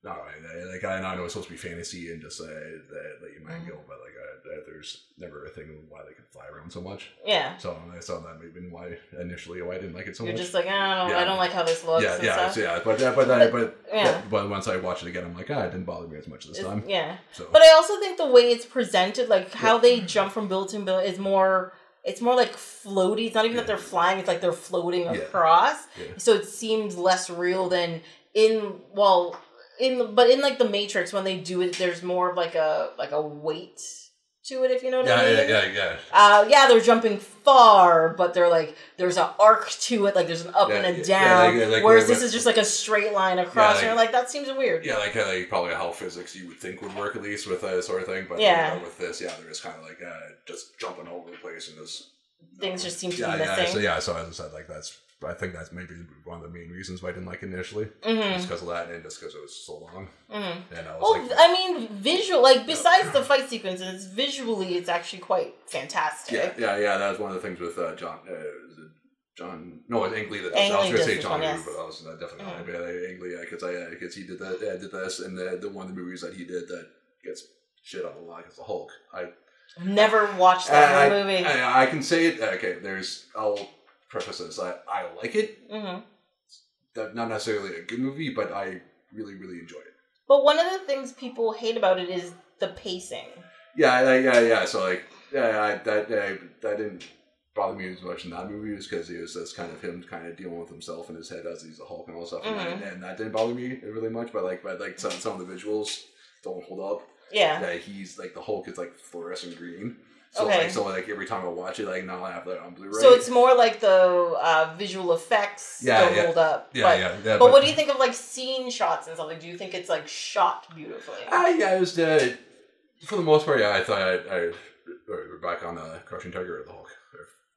not really, like I, and I know it's supposed to be fantasy and just uh, that let your mind go, but like I, there's never a thing why they could fly around so much. Yeah. So I saw that maybe why initially why I didn't like it so You're much. You're just like, oh, yeah. I don't like how this looks. Yeah, and yeah, stuff. yeah. But but but, but, yeah. but but once I watch it again, I'm like, ah, oh, it didn't bother me as much this time. It's, yeah. So. But I also think the way it's presented, like how yeah. they jump from build to build, is more. It's more like floaty. It's not even yeah. that they're flying. It's like they're floating yeah. across. Yeah. So it seems less real than in well. In the, but in like the Matrix, when they do it, there's more of like a like a weight to it, if you know what yeah, I mean. Yeah, yeah, yeah. Uh, yeah, they're jumping far, but they're like there's an arc to it, like there's an up yeah, and a down. Yeah, like, like, whereas like, this is just like a straight line across, yeah, like, and you're like that seems weird. Yeah, like, like probably how physics you would think would work at least with that sort of thing, but yeah. you know, with this, yeah, they're just kind of like uh, just jumping all over the place and just things just seem to yeah, be missing. Yeah, so yeah, so as I said, like that's. I think that's maybe one of the main reasons why I didn't like it initially. Mm-hmm. Just because of that and just because it was so long. Mm-hmm. And I was well, like, I mean, visual, like, besides the fight sequences, visually, it's actually quite fantastic. Yeah, yeah, yeah. That was one of the things with uh, John. Uh, John, no, it's Angley. That, Angley I was going to say John, one, yes. but I was not definitely mm-hmm. not. Yeah, Angley, because yeah, I because uh, he did that, uh, did this, and the, the one of the movies that he did that gets shit on a lot is the Hulk. I never watched that uh, movie. I, I, I can say it. Okay, there's I'll. Prefaces. I, I like it. Mm-hmm. Not necessarily a good movie, but I really, really enjoy it. But one of the things people hate about it is the pacing. Yeah, yeah, yeah. So like, yeah, I, that I, that didn't bother me as much in that movie, just because it was this kind of him kind of dealing with himself in his head as he's a Hulk and all stuff, mm-hmm. and, that, and that didn't bother me really much. But like, but like some some of the visuals don't hold up. Yeah, that he's like the Hulk is like fluorescent green. So, okay. like, so, like, every time I watch it, like, now I have that on Blu-ray. So, it's more like the uh, visual effects yeah, don't yeah. hold up. Yeah, but, yeah, yeah. But, but what do you think of, like, scene shots and something? Do you think it's, like, shot beautifully? Uh, yeah, it was, uh, for the most part, yeah, I thought I, I, we're back on uh, Crouching Tiger or the Hulk.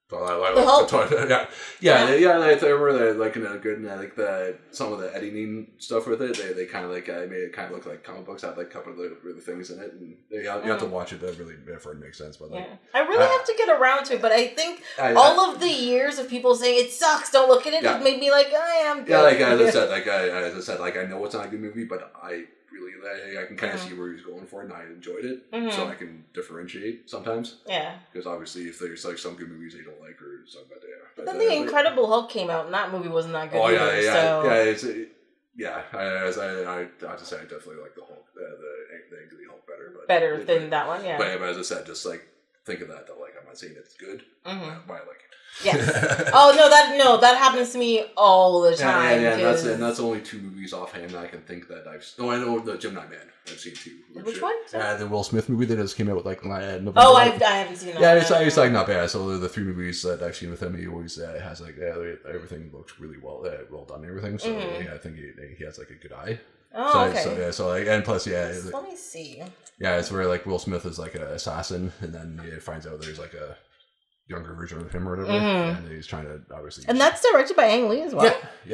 I, I, I, the Hulk? I, yeah, yeah, yeah. yeah I, I remember, the, like, you know, good, and, like, the, some of the editing stuff with it, they, they kind of, like, uh, made it kind of look like comic books. I had, like, a couple of the really things in it, and you have, you have to watch it to really, for it makes sense, but, like, yeah. I really uh, have to get around to it, but I think I, I, all of the years of people saying, it sucks, don't look at it, yeah. it made me, like, I am good. Yeah, like, as I said, like, I, as I said, like, I know it's not a good movie, but I... Really, I, I can kind of mm-hmm. see where he's going for it, and I enjoyed it, mm-hmm. so I can differentiate sometimes. Yeah, because obviously, if there's like some good movies they don't like or something, but yeah. But then the uh, Incredible Hulk came out, and that movie wasn't that good. Oh yeah, either, yeah, so. yeah. It's, it, yeah, I, as I, I, I have to say, I definitely like the Hulk, uh, the the Angley Hulk better, but better it, than but, that one. Yeah, but, but as I said, just like think of that though. Like I'm not saying it's good, mm-hmm. but I like it. Yes. Oh no, that no, that happens to me all the time. Yeah, yeah, yeah. And that's and that's only two movies offhand that I can think that I've. No, I know the Gemini Man. I've seen two. Which, which one? Uh, the Will Smith movie that just came out with like November. Oh, I've, I haven't seen that. Yeah, it's, it's like not bad. So the, the three movies that I've seen with him, he always uh, has like yeah, everything looks really well, uh, well done. And everything. So mm-hmm. yeah, I think he, he has like a good eye. Oh, so, okay. So, yeah, so like, and plus, yeah. Let like, me see. Yeah, it's where like Will Smith is like an assassin, and then he finds out there's like a. Younger version of him or whatever, mm-hmm. and he's trying to obviously. And that's directed by Ang Lee as well. Yeah,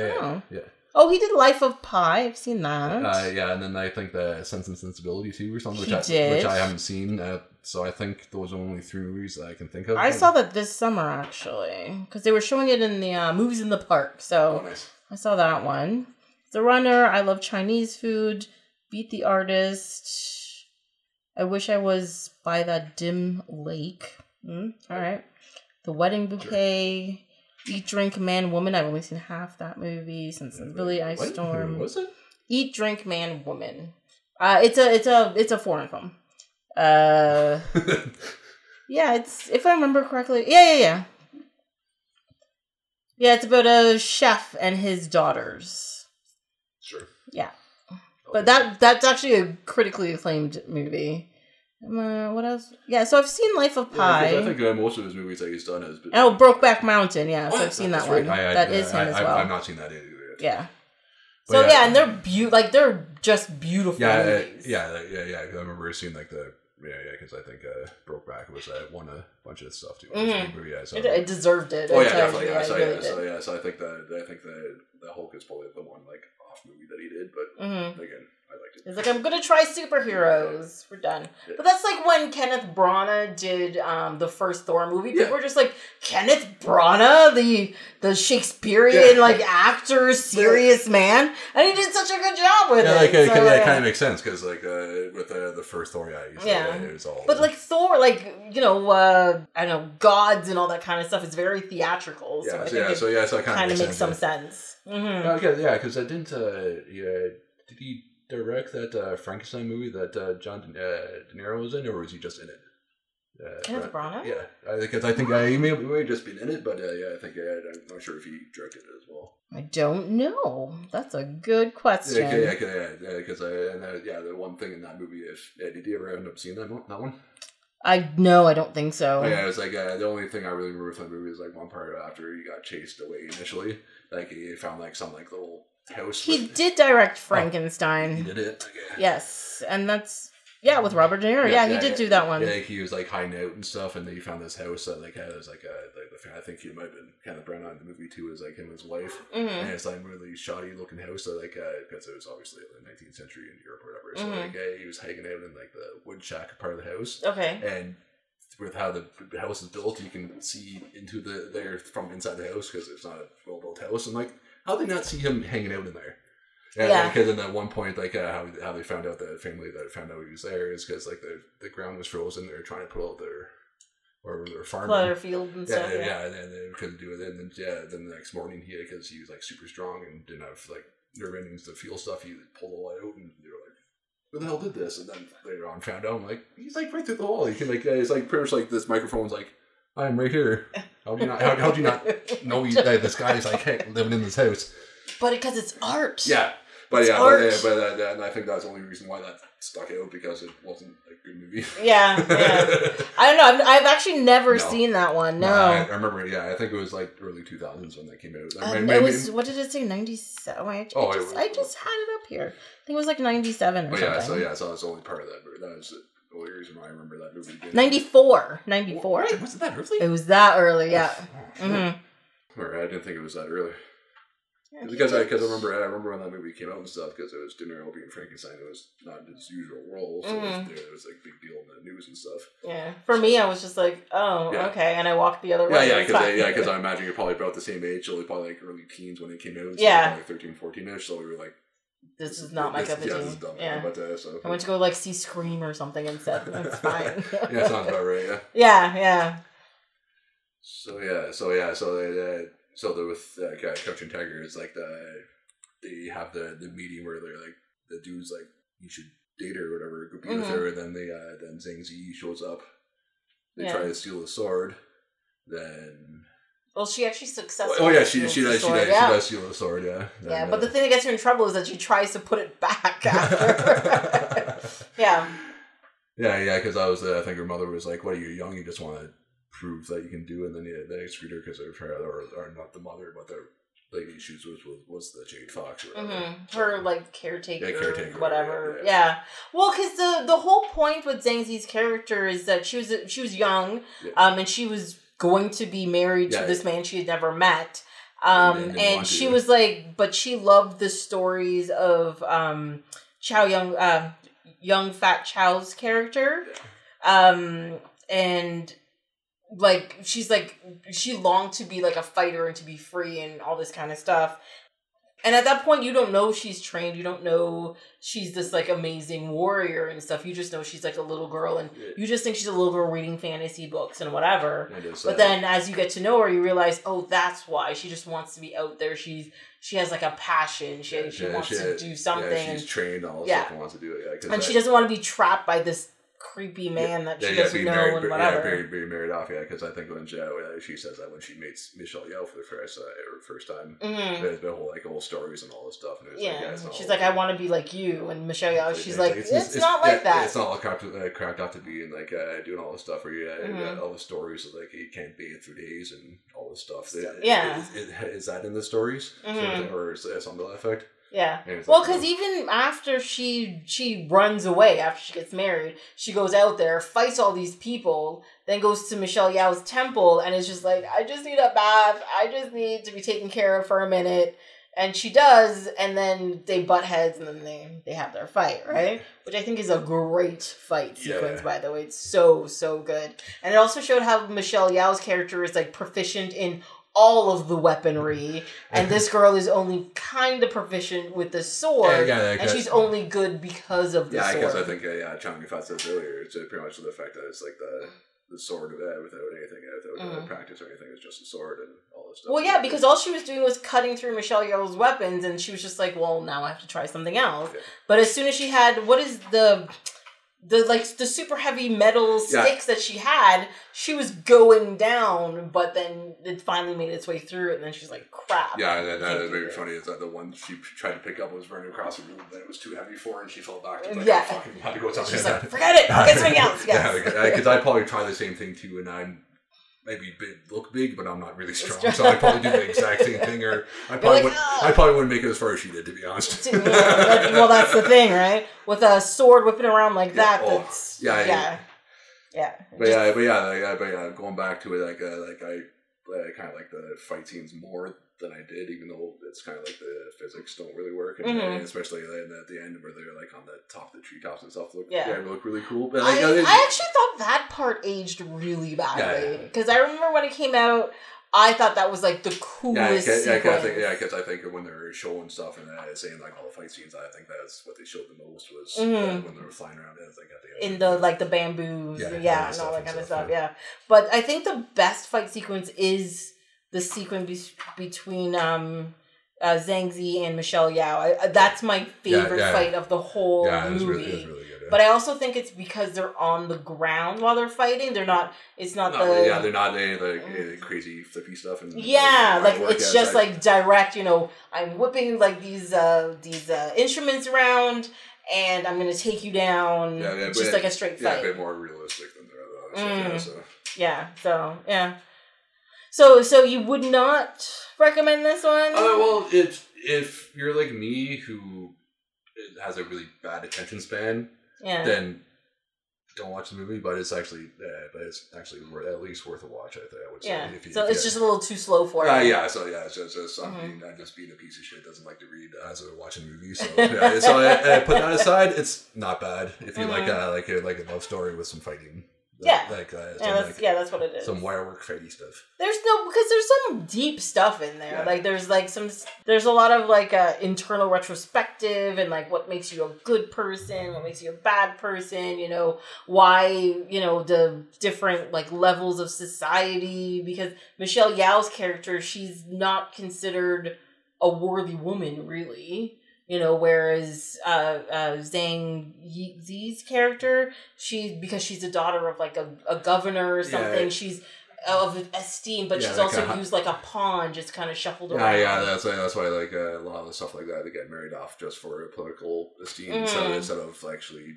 yeah, oh. yeah. yeah. Oh, he did Life of Pi. I've seen that. Uh, yeah, and then I think the Sense and Sensibility too, or something, which I, which I haven't seen. Uh, so I think those are only three movies that I can think of. I saw that this summer actually, because they were showing it in the uh, movies in the park. So oh, nice. I saw that one. The Runner. I Love Chinese Food. Beat the Artist. I Wish I Was by That Dim Lake. Mm, all right. The Wedding Bouquet, sure. Eat, Drink, Man, Woman. I've only seen half that movie since yeah, Billy Ice what? Storm. What was it? Eat, Drink, Man, Woman. Uh, it's a it's a it's a foreign film. Uh, yeah, it's if I remember correctly. Yeah, yeah, yeah. Yeah, it's about a chef and his daughters. Sure. Yeah, but that that's actually a critically acclaimed movie. Uh, what else? Yeah, so I've seen Life of Pi. Yeah, I think uh, most of his movies that he's done has been... Oh, Brokeback Mountain, yeah, so oh, I've seen that right. one. I, I, that I, is him I, as well. I've not seen that either. Yet. Yeah. But so, yeah, yeah and they're be- like they're just beautiful yeah, movies. Yeah, yeah, yeah, yeah. I remember seeing, like, the... Yeah, yeah, because I think uh, Brokeback was uh, won a bunch of stuff, too. Mm-hmm. Movie, yeah, so it, it deserved it. Oh, yeah, definitely. Yeah, yeah, so, really yeah, so, yeah, so I think that I think the, the Hulk is probably the one, like, off movie that he did, but, mm-hmm. again, I like directed. He's like, I'm going to try superheroes. We're done. Yeah. But that's like when Kenneth Branagh did um, the first Thor movie. People yeah. were just like, Kenneth Branagh, the the Shakespearean yeah. like actor, serious man, and he did such a good job with yeah, it. Like, so, uh, yeah, it kind of makes sense because like uh, with uh, the first Thor, yeah, you saw, yeah. Like, it was all. But like Thor, like you know, uh, I don't know, gods and all that kind of stuff is very theatrical. Yeah, so, I think yeah, it so yeah, so it kind of makes, makes sense, some yeah. sense. Mm-hmm. No, okay, yeah, because I didn't. Uh, yeah, did he direct that uh, Frankenstein movie that uh, John De-, uh, De Niro was in, or was he just in it? Uh, Kenneth Branagh? Yeah, because I, I think I, he may have just been in it, but uh, yeah, I think I, I'm not sure if he directed it as well. I don't know. That's a good question. Yeah, because yeah, yeah, yeah, yeah, yeah, the one thing in that movie is, yeah, did you ever end up seeing that one? That one? I no, I don't think so. Oh, yeah, it's like uh, the only thing I really remember from the movie is like one part after he got chased away initially, like he found like some like little house. He with... did direct Frankenstein. Oh, he did it. Okay. Yes, and that's. Yeah, with Robert De Niro. Yeah, yeah, he did yeah, do that one. Yeah, he was like hiding out and stuff, and then he found this house that like has like a. Like, I think he might have been kind of Branagh in the movie too, is like him and his wife, mm-hmm. and it's like really shoddy looking house, so like because uh, it was obviously the nineteenth century in Europe or whatever. So mm-hmm. like uh, he was hanging out in like the wood shack part of the house. Okay. And with how the house is built, you can see into the there from inside the house because it's not a well built house. And like, how did they not see him hanging out in there? Yeah, yeah, because in that one point, like uh, how how they found out the family that found out he was there is because like the the ground was frozen. They were trying to pull out their or their farm, their field and yeah, stuff. Yeah, yeah, and they couldn't do it. And then yeah, then the next morning he because he was like super strong and didn't have like nerve endings to feel stuff. He pulled all that out, and they were like, "Who the hell did this?" And then later on, found out I'm like he's like right through the wall. He can like it's like pretty much like this microphone's like. I'm right here. How do you not? How, how do you not know you, that this guy is like hey, living in this house? But because it's art. Yeah. But it's yeah, art. but, yeah, but uh, and I think that's the only reason why that stuck out because it wasn't a good movie. Yeah, yeah. I don't know. I've, I've actually never no. seen that one. No, nah, I, I remember. Yeah, I think it was like early two thousands when that came out. Um, I mean, it maybe, was what did it say? Ninety seven. I, oh, I just, I just had it up here. I think it was like ninety seven or but something. Yeah, so yeah, so that's the only part of that. Movie. That was the only reason why I remember that movie. ninety-four ninety-four What? Was it that early? It was that early. Yeah. Oh, mm-hmm. Or I didn't think it was that early. Yeah, because I, cause I remember I remember when that movie came out and stuff because it was De Niro being Frankenstein. It was not his usual role, so mm-hmm. it, was, it was like a big deal in the news and stuff. Yeah, for so, me, I was just like, oh, yeah. okay, and I walked the other yeah, way. Yeah, because I, yeah, because I imagine you're probably about the same age, so probably like early teens when it came out. So yeah, like thirteen, fourteen-ish So we were like, this is not this, my cup of tea. Yeah, but uh, so I went to go like see Scream or something instead. That's fine. Yeah, sounds about right. Yeah. Yeah, yeah. So yeah, so yeah, so they. Uh, So the, with uh, Crouching Tiger, it's like the they have the, the meeting where they're like the dude's like you should date her or whatever, go be mm-hmm. with her. And then they uh, then Zhang Zi shows up. They yeah. try to steal the sword. Then well, she actually successfully. Oh yeah, she she she, the she, does, yeah. she does steal the sword. Yeah. And, yeah, but uh, the thing that gets her in trouble is that she tries to put it back after. yeah. Yeah, yeah, because I was uh, I think her mother was like, "What are you young? You just want to." Prove that you can do, and then yeah, they execute her because of her, or, or not the mother, but the lady she was with was the Jade Fox, or mm-hmm. her like caretaker, yeah, caretaker whatever. Yeah, yeah. yeah. Well, because the the whole point with Zhang Zi's character is that she was she was young, yeah. um, and she was going to be married to yeah, this yeah. man she had never met, um, and, and, and she was like, but she loved the stories of um, Chow Young, uh, young Fat Chow's character, yeah. um, and. Like, she's like, she longed to be like a fighter and to be free and all this kind of stuff. And at that point, you don't know she's trained. You don't know she's this like amazing warrior and stuff. You just know she's like a little girl and you just think she's a little girl reading fantasy books and whatever. But then as you get to know her, you realize, oh, that's why. She just wants to be out there. She's, she has like a passion. She, yeah, she, she wants she, to do something. Yeah, she's trained all this yeah. stuff and wants to do it. Yeah, and I, she doesn't want to be trapped by this creepy man yeah, that she yeah, doesn't yeah, know married, and whatever. Yeah, being, being married off, yeah, because I think when Zhao, she says that when she meets Michelle Yeoh for the first, uh, or first time, mm-hmm. there's been whole, like, whole stories and all this stuff. And it was yeah, like, yeah she's like, like, I want to be like you, and Michelle Yeoh, she's like, like it's, it's, it's not like yeah, that. It's not all cracked, uh, cracked up to be, and like, uh, doing all this stuff where you uh, mm-hmm. and, uh, all the stories of, like, you can't bathe for days and all this stuff. It, yeah. It, it, it, is that in the stories? Mm-hmm. So, or is that something to that effect? Yeah. Well, because like, oh. even after she she runs away, after she gets married, she goes out there, fights all these people, then goes to Michelle Yeoh's temple, and is just like, I just need a bath. I just need to be taken care of for a minute. And she does, and then they butt heads, and then they, they have their fight, right? Which I think is a great fight sequence, yeah. by the way. It's so, so good. And it also showed how Michelle Yeoh's character is, like, proficient in all of the weaponry, and this girl is only kind of proficient with the sword, yeah, it, and she's only good because of the yeah, sword. Yeah, I guess I think, uh, yeah, Chami Fat said earlier, it's pretty much the fact that it's, like, the... the sword of that without anything, without mm-hmm. practice or anything, is just a sword and all this stuff. Well, yeah, because all she was doing was cutting through Michelle Yeoh's weapons, and she was just like, well, now I have to try something else. Yeah. But as soon as she had, what is the, the like, the super heavy metal sticks yeah. that she had, she was going down, but then it finally made its way through it, and then she's like, crap. Yeah, and then that is very funny, is that the one she tried to pick up was running across the room, and it was too heavy for her, and she fell back. Like, yeah. Oh, fucking, had to go with something. She's like, forget it, get something else. Yes. Yeah, because I'd probably try the same thing too, and I'd maybe big, look big, but I'm not really strong, so I'd probably do the exact same thing, or I probably, like, would, oh. I probably wouldn't make it as far as she did, to be honest. Well, that's the thing, right? With a sword whipping around like yeah, that, oh, that's... Yeah, yeah. Yeah. But yeah, but yeah, like, but yeah, going back to it, like, uh, like I, I kind of like the fight scenes more than I did, even though it's kind of like the physics don't really work, and, mm-hmm. and especially then at the end where they're like on the top of the treetops and stuff, look, yeah, yeah look really cool. But like, I, I, I actually thought that part aged really badly because yeah, yeah, yeah. I remember when it came out, I thought that was like the coolest. Yeah, because yeah, I think yeah, because I think when they're showing stuff and uh, saying like all the fight scenes, I think that's what they showed the most was mm-hmm. uh, when they were flying around and like at the end in the like the bamboos, yeah, and, yeah, and all that kind of stuff. Yeah. yeah, but I think the best fight sequence is the sequence be- between um, uh, Zhang Zi and Michelle Yeoh. I, that's my favorite yeah, yeah. fight of the whole yeah, movie. Really, really good, yeah. But I also think it's because they're on the ground while they're fighting. They're not. It's not no, the yeah. They're not any like any crazy flippy stuff and yeah. Like, like it's just like direct. You know, I'm whipping like these uh, these uh, instruments around, and I'm gonna take you down. Yeah, yeah, just like a straight yeah, fight. Yeah, a bit more realistic than the other. Mm. Yeah, so. yeah. So yeah. So, so you would not recommend this one? Uh, well, if if you're like me, who has a really bad attention span, yeah. then don't watch the movie. But it's actually, uh, but it's actually worth, at least worth a watch. I think. I would say. Yeah. If you, so if it's you, just a little too slow for uh, you. Yeah. So yeah, it's just, just mm-hmm. I mean, I'm just being a piece of shit. Doesn't like to read as a watching movie. So yeah. So I, I put that aside. It's not bad if you mm-hmm. like a, like a, like a love story with some fighting. Yeah, like, uh, yeah, that's, like, yeah, that's what it is. Some wire work fighty stuff. There's no, because there's some deep stuff in there. Yeah. Like there's like some, there's a lot of like uh, internal retrospective and like what makes you a good person, what makes you a bad person, you know, why, you know, the different like levels of society. Because Michelle Yeoh's character, she's not considered a worthy woman, really. You know, whereas uh, uh, Zhang Zi's character, she because she's the daughter of like a, a governor or something, yeah. she's of esteem, but yeah, she's like also a, used like a pawn, just kind of shuffled yeah, around. Yeah, that's why, that's why like uh, a lot of the stuff like that they get married off just for political esteem mm. instead, of, instead of actually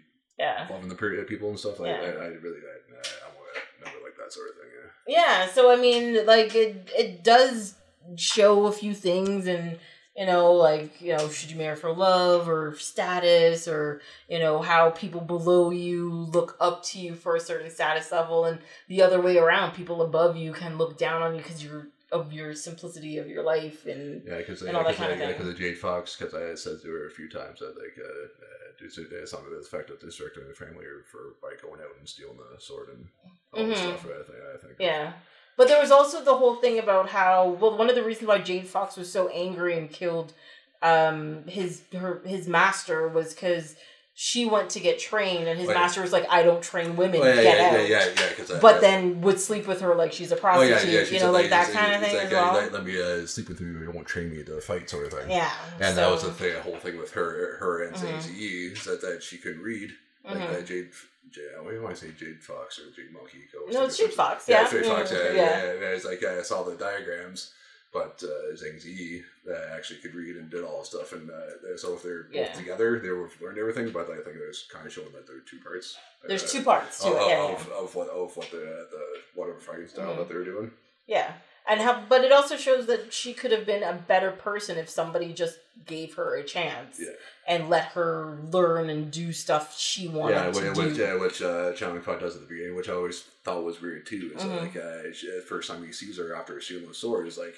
yeah. loving the people and stuff. Like yeah. I, I really, I, I never like that sort of thing. Yeah. yeah, so I mean, like it, it does show a few things and. You know, like, you know, should you marry for love or status or, you know, how people below you look up to you for a certain status level and the other way around. People above you can look down on you because you're of your simplicity of your life and, yeah, cause, and yeah, all that kind I, of thing. Yeah, because of Jade Fox, because I said to her a few times that, like, uh, uh, some of the effect of distracting the family for by going out and stealing the sword and all mm-hmm. this stuff, I think. I think yeah. But there was also the whole thing about how well one of the reasons why Jade Fox was so angry and killed um, his her his master was because she went to get trained and his oh, yeah. master was like, "I don't train women, oh, yeah, get yeah, out." Yeah, yeah, yeah. Cause I, but I, then would sleep with her like she's a prostitute, oh, yeah, yeah, she's you know, a, like that kind of thing like, as well. Like, let me uh, sleep with you. You won't train me to fight, sort of thing. Yeah, and so. That was the thing, the whole thing with her, her and mm-hmm. Zhe that that she couldn't read. Like mm-hmm. that Jade, Jade, what do you want to say, Jade Fox or Jade Mojico? No, it's Jade Fox, yeah. Yeah, Jade Fox, yeah. yeah, yeah. yeah. yeah. It's like, yeah, I saw the diagrams, but uh, Zhang Zi uh, actually could read and did all the stuff. And uh, so if they're yeah. both together, they would have learned everything, but I think there's kind of showing that there are two parts. There's uh, two parts to of, it, yeah. Of, yeah. Of, of, what, of what the, the whatever fighting style mm-hmm. that they were doing. Yeah. And how, but it also shows that she could have been a better person if somebody just gave her a chance yeah. and let her learn and do stuff she wanted yeah, to which, do. Which, yeah, which uh, Chami Kwok does at the beginning, which I always thought was weird too. It's mm-hmm. like uh, she, the first time he sees her after stealing the sword, is like,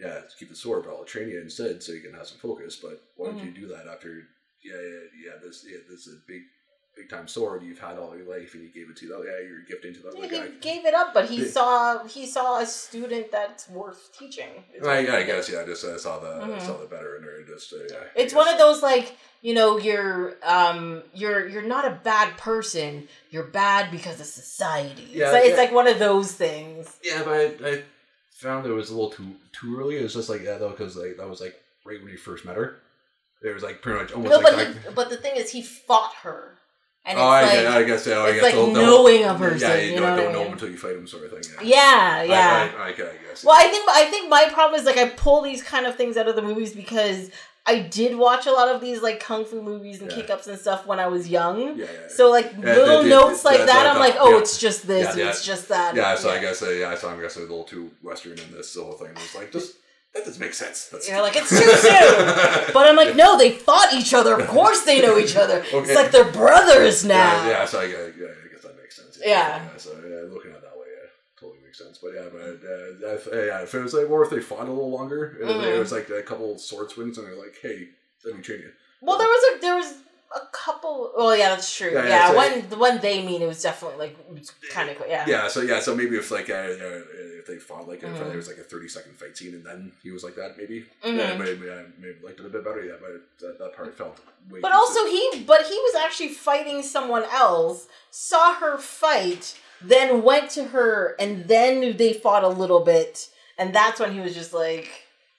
yeah, keep the sword, but I'll train you instead so you can have some focus. But why mm-hmm. would you do that after, yeah, yeah, yeah, this, yeah, this is a big, big time sword you've had all your life, and you gave it to that guy, you're gifting to that yeah, guy. He gave it up, but he they, saw he saw a student that's worth teaching. Right, yeah, I guess, yeah, I just I saw the mm-hmm. I saw the better in her. Just, uh, yeah, it's one of those, like, you know, you're um you're you're not a bad person, you're bad because of society. Yeah, so it's yeah. like one of those things. Yeah, but I, I found it was a little too too early. It was just like, yeah, though, because like that was like right when you first met her. It was like pretty much almost no, like, but, like the, but the thing is, he fought her, and it's oh, I like get, I guess so. It's I guess like they'll, they'll, knowing a person. Yeah, you, you don't, know don't know I mean? Him until you fight him, sort of thing. Yeah, yeah. yeah. I, I, I, I guess. Well, yeah. I think I think my problem is like I pull these kind of things out of the movies because I did watch a lot of these like kung fu movies and yeah. kick ups and stuff when I was young. Yeah, yeah. So like yeah, little the, the, notes the, like the, that, the, I'm the, like, oh, yeah. it's just this, yeah, and yeah. it's just that. Yeah, so yeah. I guess uh, yeah, so I'm guessing a little too Western in this whole thing. It's like just. That doesn't make sense. That's yeah, like, it's too soon. But I'm like, no, they fought each other. Of course they know each other. Okay. It's like they're brothers now. Yeah, yeah, so I, yeah, I guess that makes sense. Yeah. yeah so yeah, looking at it that way, yeah, totally makes sense. But yeah, but uh, if, yeah, if it was like, or if they fought a little longer, and mm-hmm. it was like a couple sword swings, and they're like, hey, let me train you. Well, there was a, there was a couple, well, yeah, that's true. Yeah, yeah, yeah when, like, the one they mean, it was definitely like, kind of quick, yeah. Yeah, so yeah, so maybe if like, uh, uh, if they fought like mm-hmm. there was like a thirty second fight scene and then he was like that maybe mm-hmm. yeah, maybe I maybe liked it a bit better yeah but that, that part felt way but also sick. he but he was actually fighting someone else, saw her fight, then went to her, and then they fought a little bit, and that's when he was just like,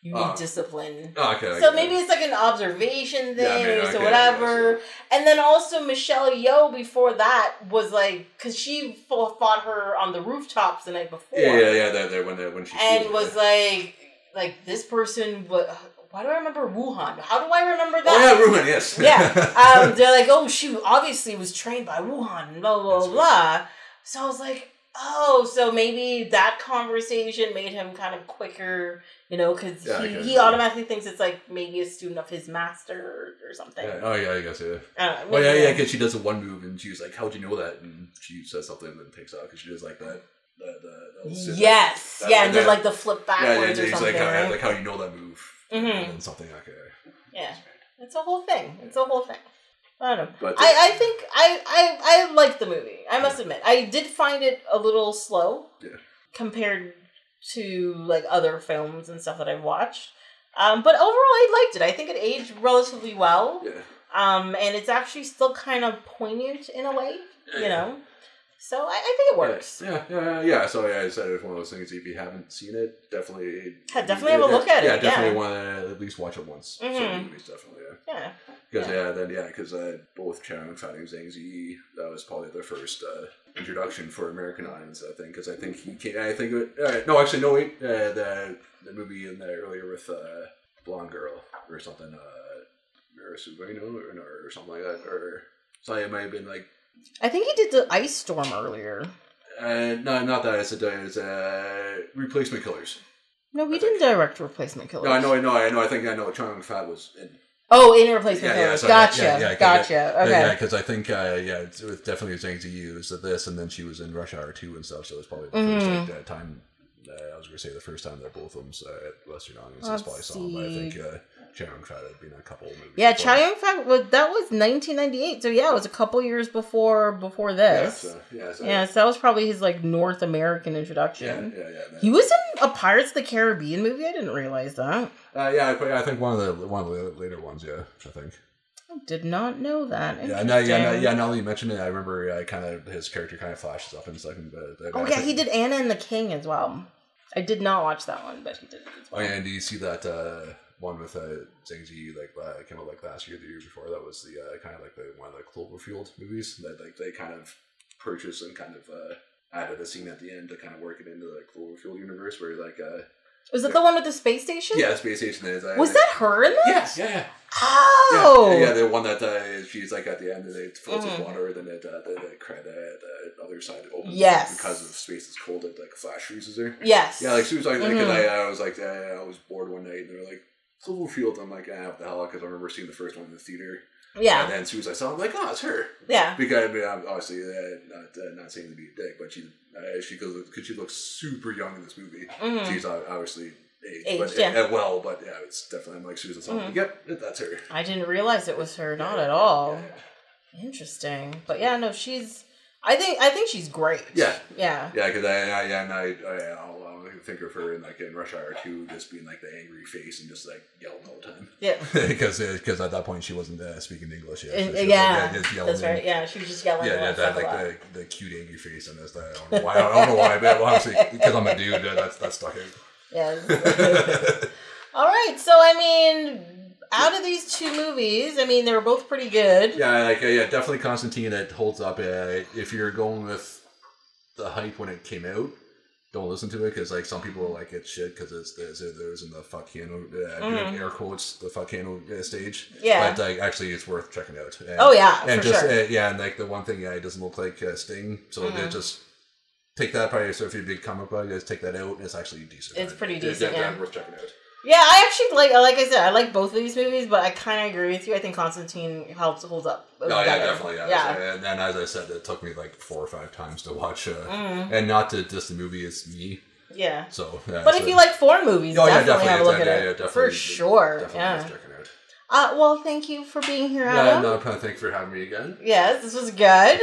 you need uh, discipline. Oh, okay. So maybe it's like an observation thing, yeah, maybe, or so okay, whatever. Yeah, so. And then also Michelle Yeoh before that was like, because she fought her on the rooftops the night before. Yeah, yeah, yeah. There, there when, when she and it, was yeah. like, like this person. Why do I remember Wuhan? How do I remember that? Oh yeah, Wuhan. Yes. Yeah. Um, they're like, oh, she obviously was trained by Wuhan. Blah blah That's blah. Cool. So I was like, oh, so maybe that conversation made him kind of quicker. You know, because yeah, he, he automatically thinks it's like maybe a student of his master or, or something. Yeah. Oh, yeah, I guess, yeah. I well, yeah, yeah, because yeah, she does the one move and she's like, how'd you know that? And she says something and then takes out because she does like that. that, that yes, that, yeah, that, and did like the flip backwards yeah, yeah, or something. Like, right? Like, how you know that move. Mm-hmm. And then something, okay. Yeah, it's a whole thing. It's a whole thing. I don't know. But I, I think I, I, I liked the movie. I must yeah. admit. I did find it a little slow yeah. compared to like other films and stuff that I've watched. Um, but overall I liked it. I think it aged relatively well. Yeah. Um, and it's actually still kind of poignant in a way, you yeah. know? So I, I think it works. Yeah, yeah, yeah. yeah. So yeah, I said it's one of those things, if you haven't seen it, definitely... Yeah, definitely have a look at yeah, it. Yeah, definitely yeah. want to at least watch it once. Mm-hmm. Certain movies, definitely, yeah. Yeah. Because, yeah. yeah, then, yeah, because uh, both Chow and Fatty Zanzi, that was probably their first uh, introduction for American audience, I think, because I think he came, I think, it, uh, no, actually, no, wait, uh, the, the movie in there earlier with uh, Blonde Girl or something, uh, Marisubaino or, or something like that, or something it might have been, like, I think he did the Ice Storm earlier. Uh, no, not that. It's, a, it's a Replacement Killers. No, we I didn't think. direct Replacement Killers. No, I know, I know, I know. I think I know. Chung Fat was in. Oh, in Replacement yeah, Killers. Yeah, so gotcha. Yeah, yeah, gotcha. Yeah, okay. Yeah, because I think, uh, yeah, it was definitely Zhang Ziyu was this, and then she was in Rush Hour two and stuff, so it was probably the mm-hmm. first like, uh, time, uh, I was going to say the first time that both of them uh, at Western audiences probably saw them, but I think... Uh, Chow Yun-fat had been a couple of movies. Yeah, Chow Yun-fat was that was nineteen ninety-eight, so yeah, it was a couple years before before this. Yeah, so, yeah, so, yeah, so that was probably his like North American introduction. Yeah, yeah, yeah. He was in a Pirates of the Caribbean movie. I didn't realize that. Uh, yeah, I, I think one of the one of the later ones. Yeah, I think. I did not know that. Yeah, no, yeah, no, yeah. Now that you mentioned it, I remember uh, kind of his character kind of flashes up in a second. But uh, oh I yeah, think, he did Anna and the King as well. I did not watch that one, but he did it as well. Oh yeah, and do you see that? Uh, One with uh, Zhang Ziyu, like uh, came out like last year, the year before. That was the uh, kind of like the one of the Cloverfield movies that like they kind of purchased and kind of uh, added a scene at the end to kind of work it into the Cloverfield universe. Where like, uh, was it yeah. the one with the space station? Yeah, space station. Is uh, was that her in that? Yeah, yeah. yeah. Oh, yeah, yeah, the one that uh, she's like at the end and it floats mm. with water, then it uh, the, the, the, the other side opens yes. because of space is cold. It like flash freezes her. Yes. Yeah, like she was like because mm-hmm. I, I was like uh, I was bored one night and they were like. Cloverfield, I'm like, ah, what the hell, because I remember seeing the first one in the theater. Yeah. And then as soon as I saw it, I'm like, oh, it's her. Yeah. Because, I mean, obviously, uh, not uh, not saying to be a dick, but she, uh, she goes, because she looks super young in this movie. Mm-hmm. She's obviously age, but yeah. it, well, but yeah, it's definitely, I'm like, Susan something. Mm-hmm. Yep, that's her. I didn't realize it was her, not yeah, at all. Yeah, yeah. Interesting, but yeah, no, she's. I think I think she's great. Yeah, yeah, yeah. Because I, I, yeah, and I, I, I'll, I'll think of her in like in Rush Hour two, just being like the angry face and just like yelling all the time. Yeah, because because at that point she wasn't uh, speaking English yet. So she yeah, was, yeah just yelling that's right. Yeah, she was just yelling. Yeah, yeah, that, like the, the cute angry face and this. I don't know why. I don't know why, but obviously because I'm a dude, that's that's stuck in. Yeah. All right, so I mean. Out of these two movies, I mean, they were both pretty good. Yeah, like, uh, yeah, definitely Constantine, it holds up. Uh, if you're going with the hype when it came out, don't listen to it, because like some people are like, it's shit, because it's there's, there's in the fuck Keanu, uh, mm-hmm. air quotes, the fuck Keanu uh, stage. Yeah. But like, actually, it's worth checking out. And, oh, yeah, and for just, sure. Uh, yeah, and like the one thing, yeah, it doesn't look like uh, Sting, so mm-hmm. they just... Take that part, so if you're a big comic book, guys, take that out, and it's actually decent. It's right? pretty it's decent, yeah. Worth checking out. Yeah, I actually like, like I said, I like both of these movies, but I kind of agree with you. I think Constantine helps holds up. Oh no, yeah, definitely. Yeah, yeah. And, and as I said, it took me like four or five times to watch, uh, mm. and not to diss the movie, it's me. Yeah. So, yeah, but so. If you like foreign movies, oh, definitely, yeah, definitely have a look at yeah, it yeah, for sure. Definitely yeah. Worth checking out. Uh, well, thank you for being here, Adam. No, no, thank you for having me again. Yes, this was good.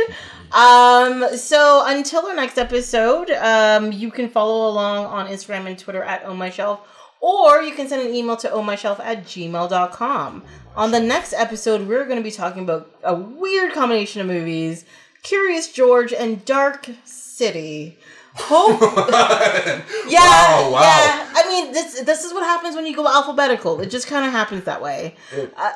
Um, so until our next episode, um, you can follow along on Instagram and Twitter at Oh My Shelf, or you can send an email to ohmyshelf at gmail dot com. On the next episode, we're going to be talking about a weird combination of movies, Curious George and Dark City. Hope yeah, wow, wow. yeah. I mean, this this is what happens when you go alphabetical. It just kind of happens that way. It, uh,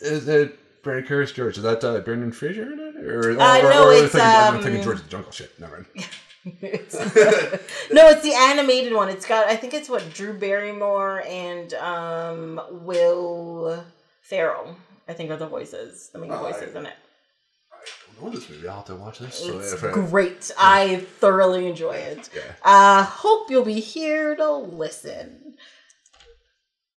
is it Brandon Curious George? Is that uh, Brendan Fraser in it? Or, or, uh, no, or, or it's, thinking, um, I'm thinking George the Jungle. Shit, never mind. it's, no, it's the animated one. It's got, I think it's what, Drew Barrymore and um, Will Ferrell, I think are the voices, the main oh, voices I, in it. I don't know this movie. I'll have to watch this. It's so, yeah, great. Yeah. I thoroughly enjoy it. Yeah. Uh, hope you'll be here to listen.